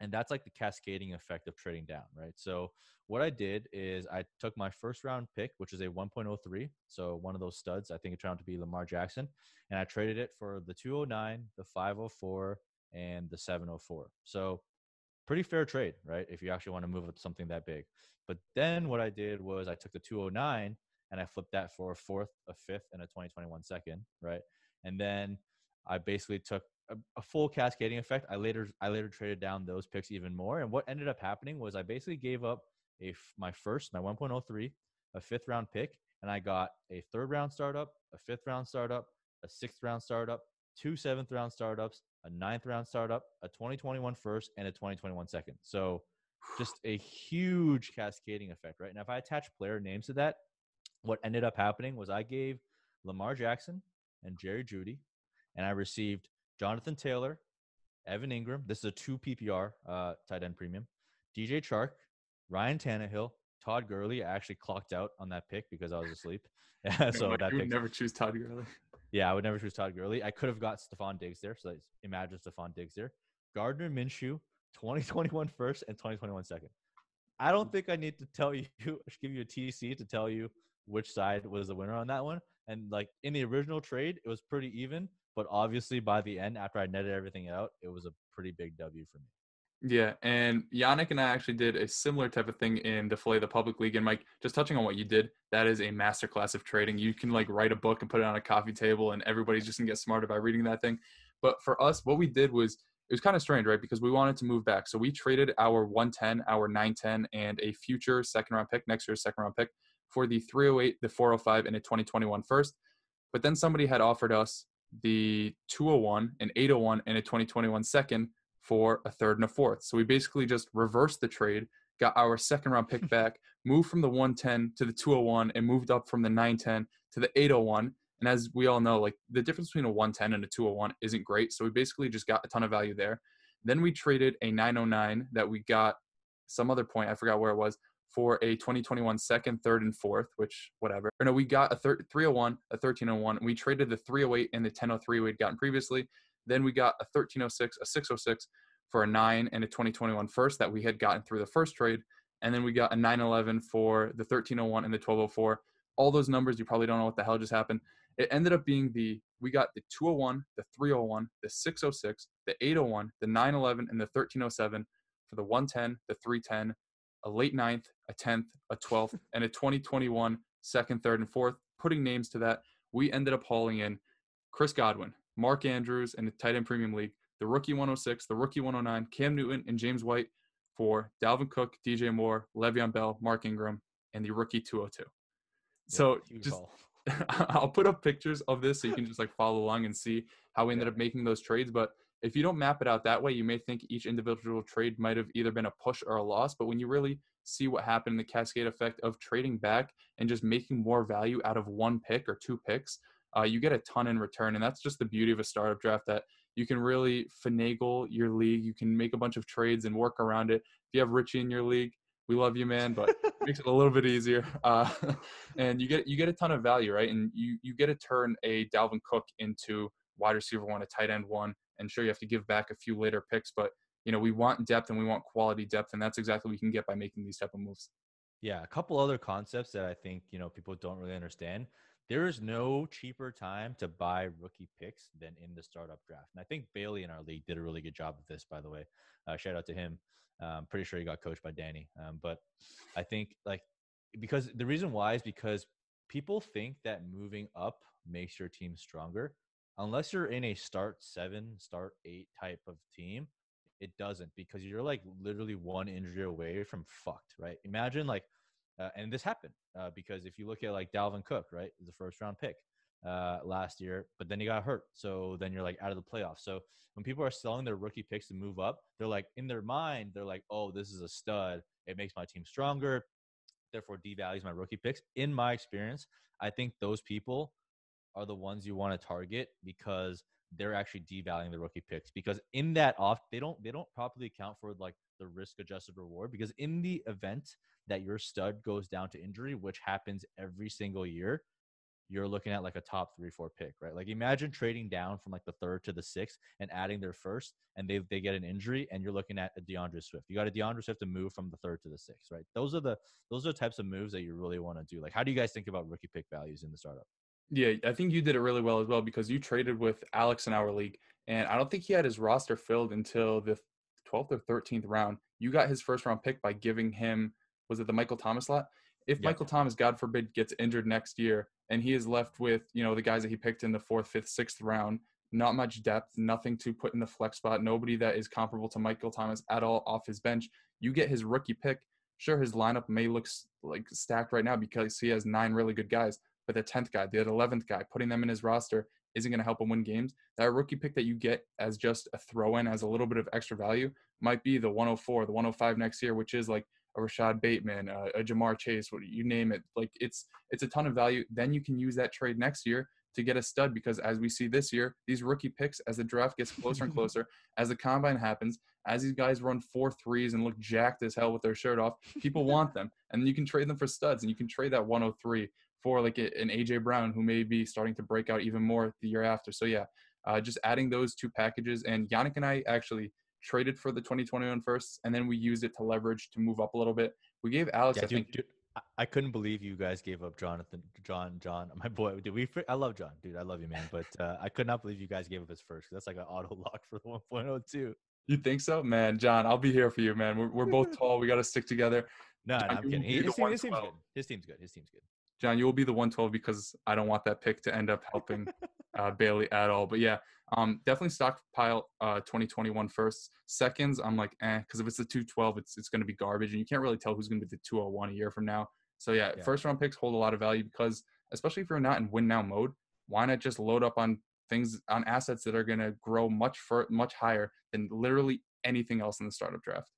And that's like the cascading effect of trading down, right? So what I did is I took my first round pick, which is a 1.03. So one of those studs, I think it turned out to be Lamar Jackson. And I traded it for the 209, the 504, and the 704. So pretty fair trade, right? If you actually want to move up something that big. But then what I did was I took the 209 and I flipped that for a 4th, a 5th, and a 2021 second, right? And then I basically took a full cascading effect. I later traded down those picks even more. And what ended up happening was I basically gave up my 1.03, a 5th round pick, and I got a 3rd round startup, a 5th round startup, a 6th round startup, 2 7th round startups, a 9th round startup, a 2021 first, and a 2021 second. So just a huge cascading effect, right? Now, if I attach player names to that, what ended up happening was I gave Lamar Jackson and Jerry Jeudy. And I received Jonathan Taylor, Evan Ingram. This is a 2 PPR tight end premium. DJ Chark, Ryan Tannehill, Todd Gurley. I actually clocked out on that pick because I was asleep. So that pick. Never choose Todd Gurley. Yeah, I would never choose Todd Gurley. I could have got Stephon Diggs there. So imagine Stephon Diggs there. Gardner Minshew, 2021 first and 2021 second. I don't think I need to tell you, give you a TC to tell you which side was the winner on that one. And like in the original trade, it was pretty even. But obviously by the end, after I netted everything out, it was a pretty big W for me. Yeah, and Yannick and I actually did a similar type of thing in the Fillet the Public League. And Mike, just touching on what you did, that is a masterclass of trading. You can like write a book and put it on a coffee table and everybody's just going to get smarter by reading that thing. But for us, what we did was, it was kind of strange, right? Because we wanted to move back. So we traded our 110, our 910, and a future second-round pick, next year's second-round pick, for the 308, the 405, and a 2021 first. But then somebody had offered us the 201, an 801, and a 2021 second, for a third and a fourth. So we basically just reversed the trade, got our second round pick back, moved from the 110 to the 201, and moved up from the 910 to the 801. And as we all know, like the difference between a 110 and a 201 isn't great. So we basically just got a ton of value there. Then we traded a 909 that we got some other point, I forgot where it was, for a 2021 second, third, and fourth, which whatever. Or no, we got a 301, a 1301, and we traded the 308 and the 1003 we'd gotten previously. Then we got a 1306, a 606 for a 9 and a 2021 first that we had gotten through the first trade. And then we got a 911 for the 1301 and the 1204. All those numbers, you probably don't know what the hell just happened. It ended up being we got the 201, the 301, the 606, the 801, the 911, and the 1307 for the 110, the 310, a late 9th, a 10th, a 12th, and a 2021 second, third, and fourth. Putting names to that, we ended up hauling in Chris Godwin, Mark Andrews, and the tight end premium league, the rookie 106, the rookie 109, Cam Newton, and James White for Dalvin Cook, DJ Moore, Le'Veon Bell, Mark Ingram, and the rookie 202. Yeah, so just, I'll put up pictures of this so you can just like follow along and see how we ended up making those trades. But if you don't map it out that way, you may think each individual trade might have either been a push or a loss. But when you really see what happened in the cascade effect of trading back and just making more value out of one pick or two picks, you get a ton in return. And that's just the beauty of a startup draft, that you can really finagle your league. You can make a bunch of trades and work around it. If you have Richie in your league, we love you, man, but it makes it a little bit easier. And you get a ton of value, right? And you get to turn a Dalvin Cook into wide receiver one, a tight end one. And sure, you have to give back a few later picks, but you know, we want depth and we want quality depth. And that's exactly what we can get by making these type of moves. Yeah. A couple other concepts that I think, you know, people don't really understand. There is no cheaper time to buy rookie picks than in the startup draft. And I think Bailey in our league did a really good job of this, by the way. Shout out to him. I'm pretty sure he got coached by Danny. But I think like, because the reason why is because people think that moving up makes your team stronger. Unless you're in a start 7, start 8 type of team, it doesn't, because you're like literally one injury away from fucked, right? Imagine like, and this happened because if you look at like Dalvin Cook, right, the first round pick last year, but then he got hurt. So then you're like out of the playoffs. So when people are selling their rookie picks to move up, they're like in their mind, they're like, oh, this is a stud. It makes my team stronger. Therefore devalues my rookie picks. In my experience, I think those people are the ones you want to target because they're actually devaluing the rookie picks, because in that off, they don't properly account for like the risk adjusted reward, because in the event that your stud goes down to injury, which happens every single year, you're looking at like a top 3-4 pick, right? Like imagine trading down from like the 3rd to the 6th and adding their first, and they get an injury, and you're looking at a DeAndre Swift. You got a DeAndre Swift to move from the 3rd to the 6th, right? Those are types of moves that you really want to do. Like, how do you guys think about rookie pick values in the startup? Yeah, I think you did it really well as well, because you traded with Alex in our league, and I don't think he had his roster filled until the 12th or 13th round. You got his first round pick by giving him, was it the Michael Thomas slot? If Michael Thomas, God forbid, gets injured next year and he is left with, you know, the guys that he picked in the 4th, 5th, 6th round, not much depth, nothing to put in the flex spot, nobody that is comparable to Michael Thomas at all off his bench, you get his rookie pick. Sure, his lineup may look like stacked right now because he has 9 really good guys, but the 10th guy, the 11th guy, putting them in his roster isn't going to help him win games. That rookie pick that you get as just a throw-in, as a little bit of extra value, might be the 104, the 105 next year, which is like a Rashad Bateman, a Jamar Chase, you name it. Like it's a ton of value. Then you can use that trade next year to get a stud, because as we see this year, these rookie picks, as the draft gets closer and closer, as the combine happens, as these guys run 4.3s and look jacked as hell with their shirt off, people want them. And you can trade them for studs, and you can trade that 103 for like an A.J. Brown, who may be starting to break out even more the year after. So, yeah, just adding those two packages. And Yannick and I actually traded for the 2021 firsts, and then we used it to leverage to move up a little bit. We gave Alex, I couldn't believe you guys gave up John, my boy. Dude, I love John, dude. I love you, man. But I could not believe you guys gave up his first. That's like an auto lock for the 1.02. You think so, man? John, I'll be here for you, man. We're both tall. We got to stick together. No, John, no, I'm kidding. His team's good. John, you will be the 112, because I don't want that pick to end up helping Bailey at all. But yeah, definitely stockpile 2021 firsts. Seconds, I'm like, because if it's the 212, it's going to be garbage, and you can't really tell who's going to be the 201 a year from now. So yeah, first round picks hold a lot of value, because especially if you're not in win now mode, why not just load up on things, on assets that are going to grow much higher than literally anything else in the startup draft.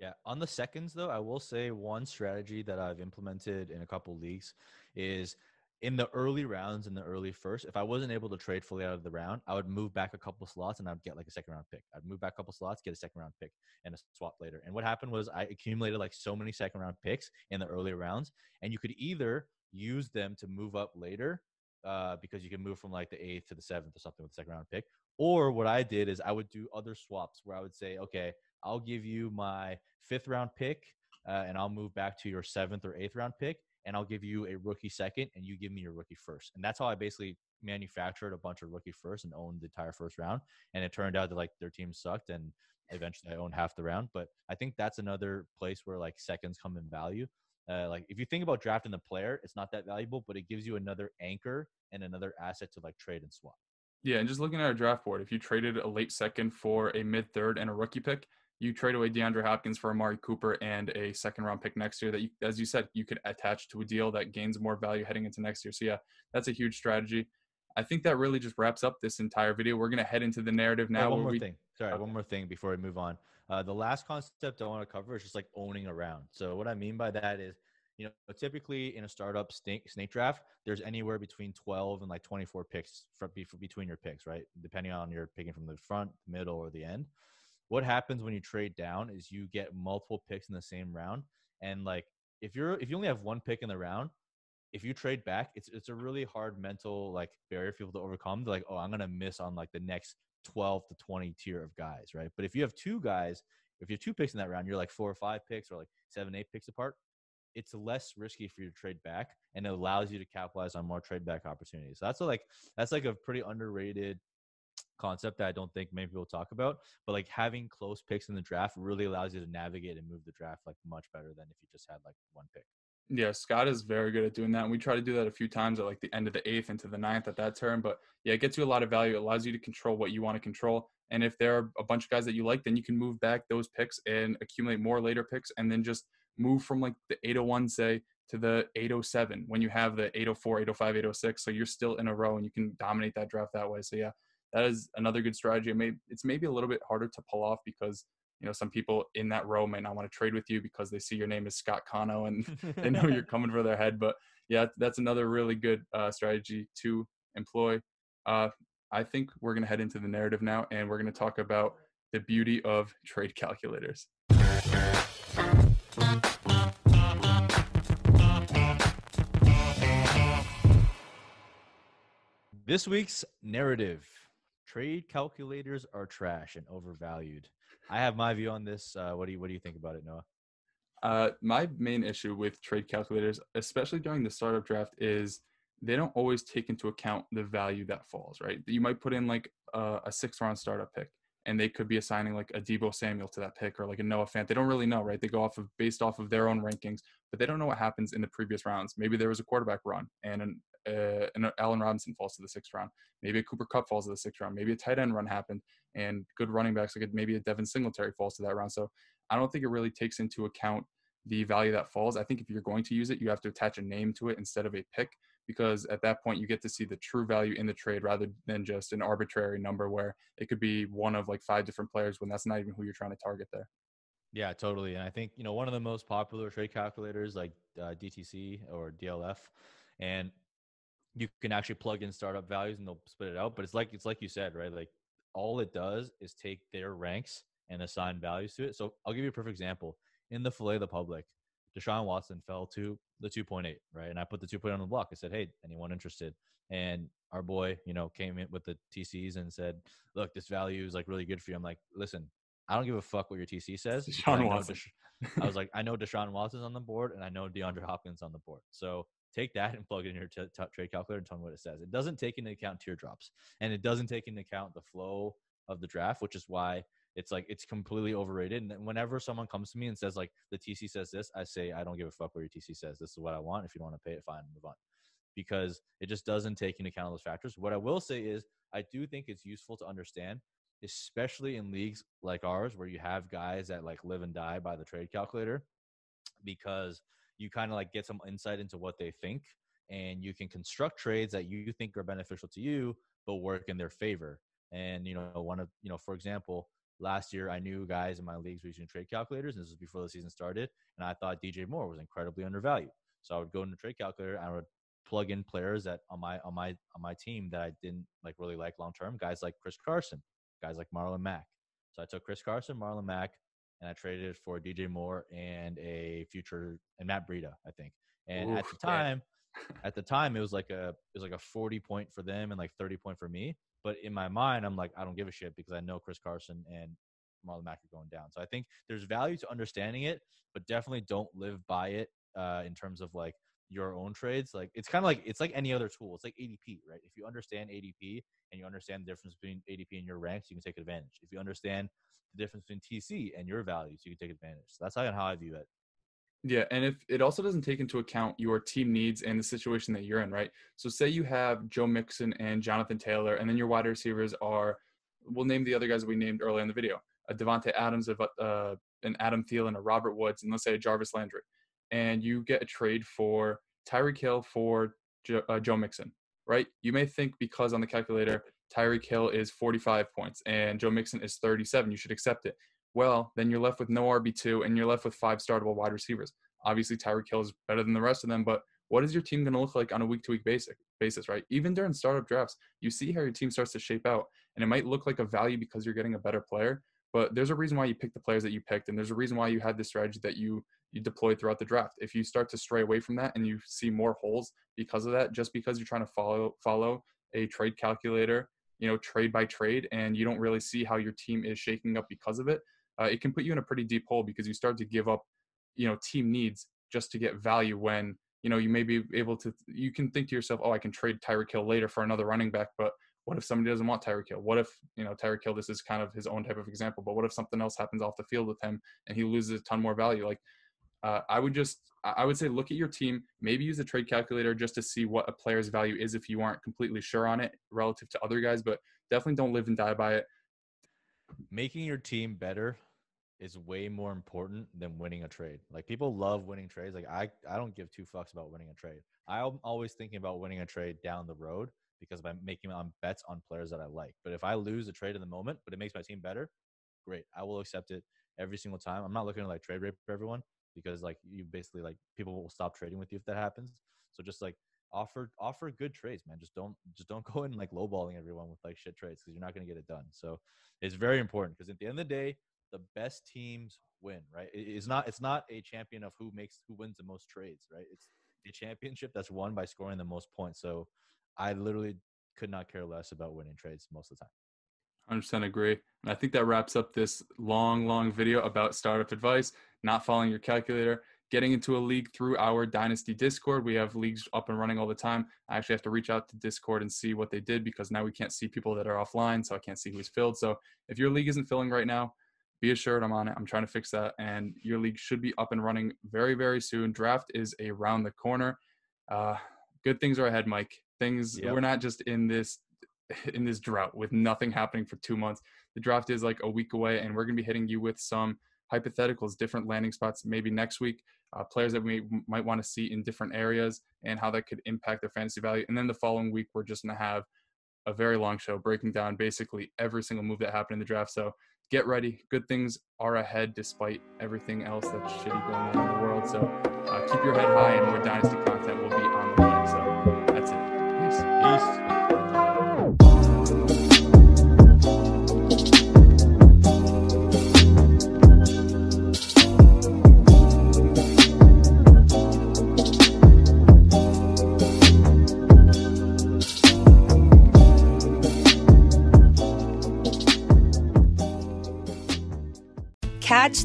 Yeah. On the seconds, though, I will say one strategy that I've implemented in a couple leagues is in the early rounds, in the early first, if I wasn't able to trade fully out of the round, I would move back a couple slots and I'd get like a second round pick. I'd move back a couple slots, get a second round pick, and a swap later. And what happened was I accumulated like so many second round picks in the early rounds, and you could either use them to move up later, because you can move from like the 8th to the 7th or something with the second round pick. Or what I did is I would do other swaps where I would say, okay, I'll give you my 5th round pick, and I'll move back to your 7th or 8th round pick, and I'll give you a rookie second, and you give me your rookie first. And that's how I basically manufactured a bunch of rookie first and owned the entire first round. And it turned out that like their team sucked, and eventually I owned half the round. But I think that's another place where like seconds come in value. Like if you think about drafting the player, it's not that valuable, but it gives you another anchor and another asset to like trade and swap. Yeah. And just looking at our draft board, if you traded a late second for a mid third and a rookie pick, you trade away DeAndre Hopkins for Amari Cooper and a second-round pick next year that, as you said, you could attach to a deal that gains more value heading into next year. So, yeah, that's a huge strategy. I think that really just wraps up this entire video. We're going to head into the narrative now. One more thing before we move on. The last concept I want to cover is just like owning a round. So what I mean by that is, you know, typically in a startup snake draft, there's anywhere between 12 and like 24 picks between your picks, right? Depending on you're picking from the front, middle, or the end. What happens when you trade down is you get multiple picks in the same round. And like, if you only have one pick in the round, if you trade back, it's a really hard mental like barrier for people to overcome. They're like, oh, I'm going to miss on like the next 12 to 20 tier of guys. Right. But if you have two picks in that round, you're like 4 or 5 picks, or like 7, 8 picks apart. It's less risky for you to trade back, and it allows you to capitalize on more trade back opportunities. So that's like a pretty underrated concept that I don't think many people talk about, but like having close picks in the draft really allows you to navigate and move the draft like much better than if you just had like one pick. Yeah, Scott is very good at doing that, and we try to do that a few times at like the end of the 8th into the 9th at that turn. But yeah, it gets you a lot of value. It allows you to control what you want to control, and if there are a bunch of guys that you like, then you can move back those picks and accumulate more later picks, and then just move from like the 801 say to the 807 when you have the 804, 805, 806, so you're still in a row and you can dominate that draft that way. So yeah, that is another good strategy. It's maybe a little bit harder to pull off because, you know, some people in that row might not want to trade with you because they see your name is Scott Cano and they know you're coming for their head. But yeah, that's another really good strategy to employ. I think we're going to head into the narrative now, and we're going to talk about the beauty of trade calculators. This week's narrative: trade calculators are trash and overvalued. I have my view on this. What do you think about it, Noah? My main issue with trade calculators, especially during the startup draft, is they don't always take into account the value that falls, right? You might put in like a 6th-round startup pick, and they could be assigning like a Deebo Samuel to that pick, or like a Noah Fant. They don't really know, right? They go based off of their own rankings, but they don't know what happens in the previous rounds. Maybe there was a quarterback run and an Allen Robinson falls to the 6th round. Maybe a Cooper Kupp falls to the 6th round. Maybe a tight end run happened and good running backs, like maybe a Devin Singletary falls to that round. So I don't think it really takes into account the value that falls. I think if you're going to use it, you have to attach a name to it instead of a pick, because at that point you get to see the true value in the trade rather than just an arbitrary number where it could be one of like 5 different players when that's not even who you're trying to target there. Yeah, totally. And I think, you know, one of the most popular trade calculators like DTC or DLF, and you can actually plug in startup values and they'll spit it out. But it's like you said, right? Like all it does is take their ranks and assign values to it. So I'll give you a perfect example. In the Filet of the Public, Deshaun Watson fell to the 2.8, right? And I put the 2.8 on the block. I said, hey, anyone interested? And our boy, you know, came in with the TCs and said, look, this value is like really good for you. I'm like, listen, I don't give a fuck what your TC says. Deshaun Watson. I was like, I know Deshaun Watson's on the board and I know DeAndre Hopkins on the board. So take that and plug it in your trade calculator and tell me what it says. It doesn't take into account teardrops, and it doesn't take into account the flow of the draft, which is why it's like it's completely overrated. And whenever someone comes to me and says like the TC says this, I say, I don't give a fuck what your TC says. This is what I want. If you don't want to pay it, fine, move on. Because it just doesn't take into account those factors. What I will say is I do think it's useful to understand, especially in leagues like ours where you have guys that like live and die by the trade calculator, because you kind of like get some insight into what they think, and you can construct trades that you think are beneficial to you, but work in their favor. And, you know, for example, last year I knew guys in my leagues using trade calculators, and this was before the season started. And I thought DJ Moore was incredibly undervalued. So I would go into trade calculator and I would plug in players that on my team that I didn't like really like long-term, guys like Chris Carson, guys like Marlon Mack. So I took Chris Carson, Marlon Mack, and I traded for DJ Moore and Matt Breida, I think. And at the time it was like a 40 point for them and like 30 point for me. But in my mind, I'm like, I don't give a shit because I know Chris Carson and Marlon Mack are going down. So I think there's value to understanding it, but definitely don't live by it in terms of like your own trades. Like it's kind of like, it's like any other tool. It's like ADP, right? If you understand ADP and you understand the difference between ADP and your ranks, you can take advantage. If you understand the difference between TC and your values, you can take advantage. So that's how I view it. Yeah. And if it also doesn't take into account your team needs and the situation that you're in, right? So say you have Joe Mixon and Jonathan Taylor, and then your wide receivers are, we'll name the other guys we named earlier in the video, a Devontae Adams, an Adam Thielen, a Robert Woods, and let's say a Jarvis Landry. And you get a trade for Tyreek Hill for Joe Mixon, right? You may think because on the calculator, Tyreek Hill is 45 points and Joe Mixon is 37. You should accept it. Well, then you're left with no RB2 and you're left with 5 startable wide receivers. Obviously, Tyreek Hill is better than the rest of them, but what is your team going to look like on a week-to-week basis, right? Even during startup drafts, you see how your team starts to shape out, and it might look like a value because you're getting a better player, but there's a reason why you picked the players that you picked, and there's a reason why you had the strategy that you deployed throughout the draft. If you start to stray away from that and you see more holes because of that, just because you're trying to follow a trade calculator, you know, trade by trade, and you don't really see how your team is shaking up because of it, it can put you in a pretty deep hole because you start to give up, you know, team needs just to get value when, you know, you may be able to, you can think to yourself, oh, I can trade Tyreek Hill later for another running back, but what if somebody doesn't want Tyreek Hill? What if, you know, Tyreek Hill, this is kind of his own type of example, but what if something else happens off the field with him and he loses a ton more value? Like, I would say look at your team, maybe use a trade calculator just to see what a player's value is if you aren't completely sure on it relative to other guys, but definitely don't live and die by it. Making your team better is way more important than winning a trade. Like people love winning trades. Like I don't give two fucks about winning a trade. I'm always thinking about winning a trade down the road because I'm making bets on players that I like. But if I lose a trade in the moment, but it makes my team better, great. I will accept it every single time. I'm not looking to like trade rape for everyone, because like you basically like people will stop trading with you if that happens. So just like offer good trades, man. Just don't go in like lowballing everyone with like shit trades because you're not going to get it done. So it's very important because at the end of the day, the best teams win, right? It's not a champion of who wins the most trades, right? It's a championship that's won by scoring the most points. So I literally could not care less about winning trades most of the time. 100% agree. And I think that wraps up this long video about startup advice, not following your calculator, getting into a league through our Dynasty Discord. We have leagues up and running all the time. I actually have to reach out to Discord and see what they did because now we can't see people that are offline, so I can't see who's filled. So if your league isn't filling right now, be assured I'm on it. I'm trying to fix that. And your league should be up and running very, very soon. Draft is around the corner. Good things are ahead, Mike. Yep. We're not just in this drought with nothing happening for 2 months. The draft is like a week away, and we're going to be hitting you with some hypotheticals, different landing spots, maybe next week, players that we might want to see in different areas and how that could impact their fantasy value. And then the following week, we're just going to have a very long show breaking down basically every single move that happened in the draft. So get ready. Good things are ahead despite everything else that's shitty going on in the world. So keep your head high, and more Dynasty content will be on the way. So that's it. Peace. Peace. Catch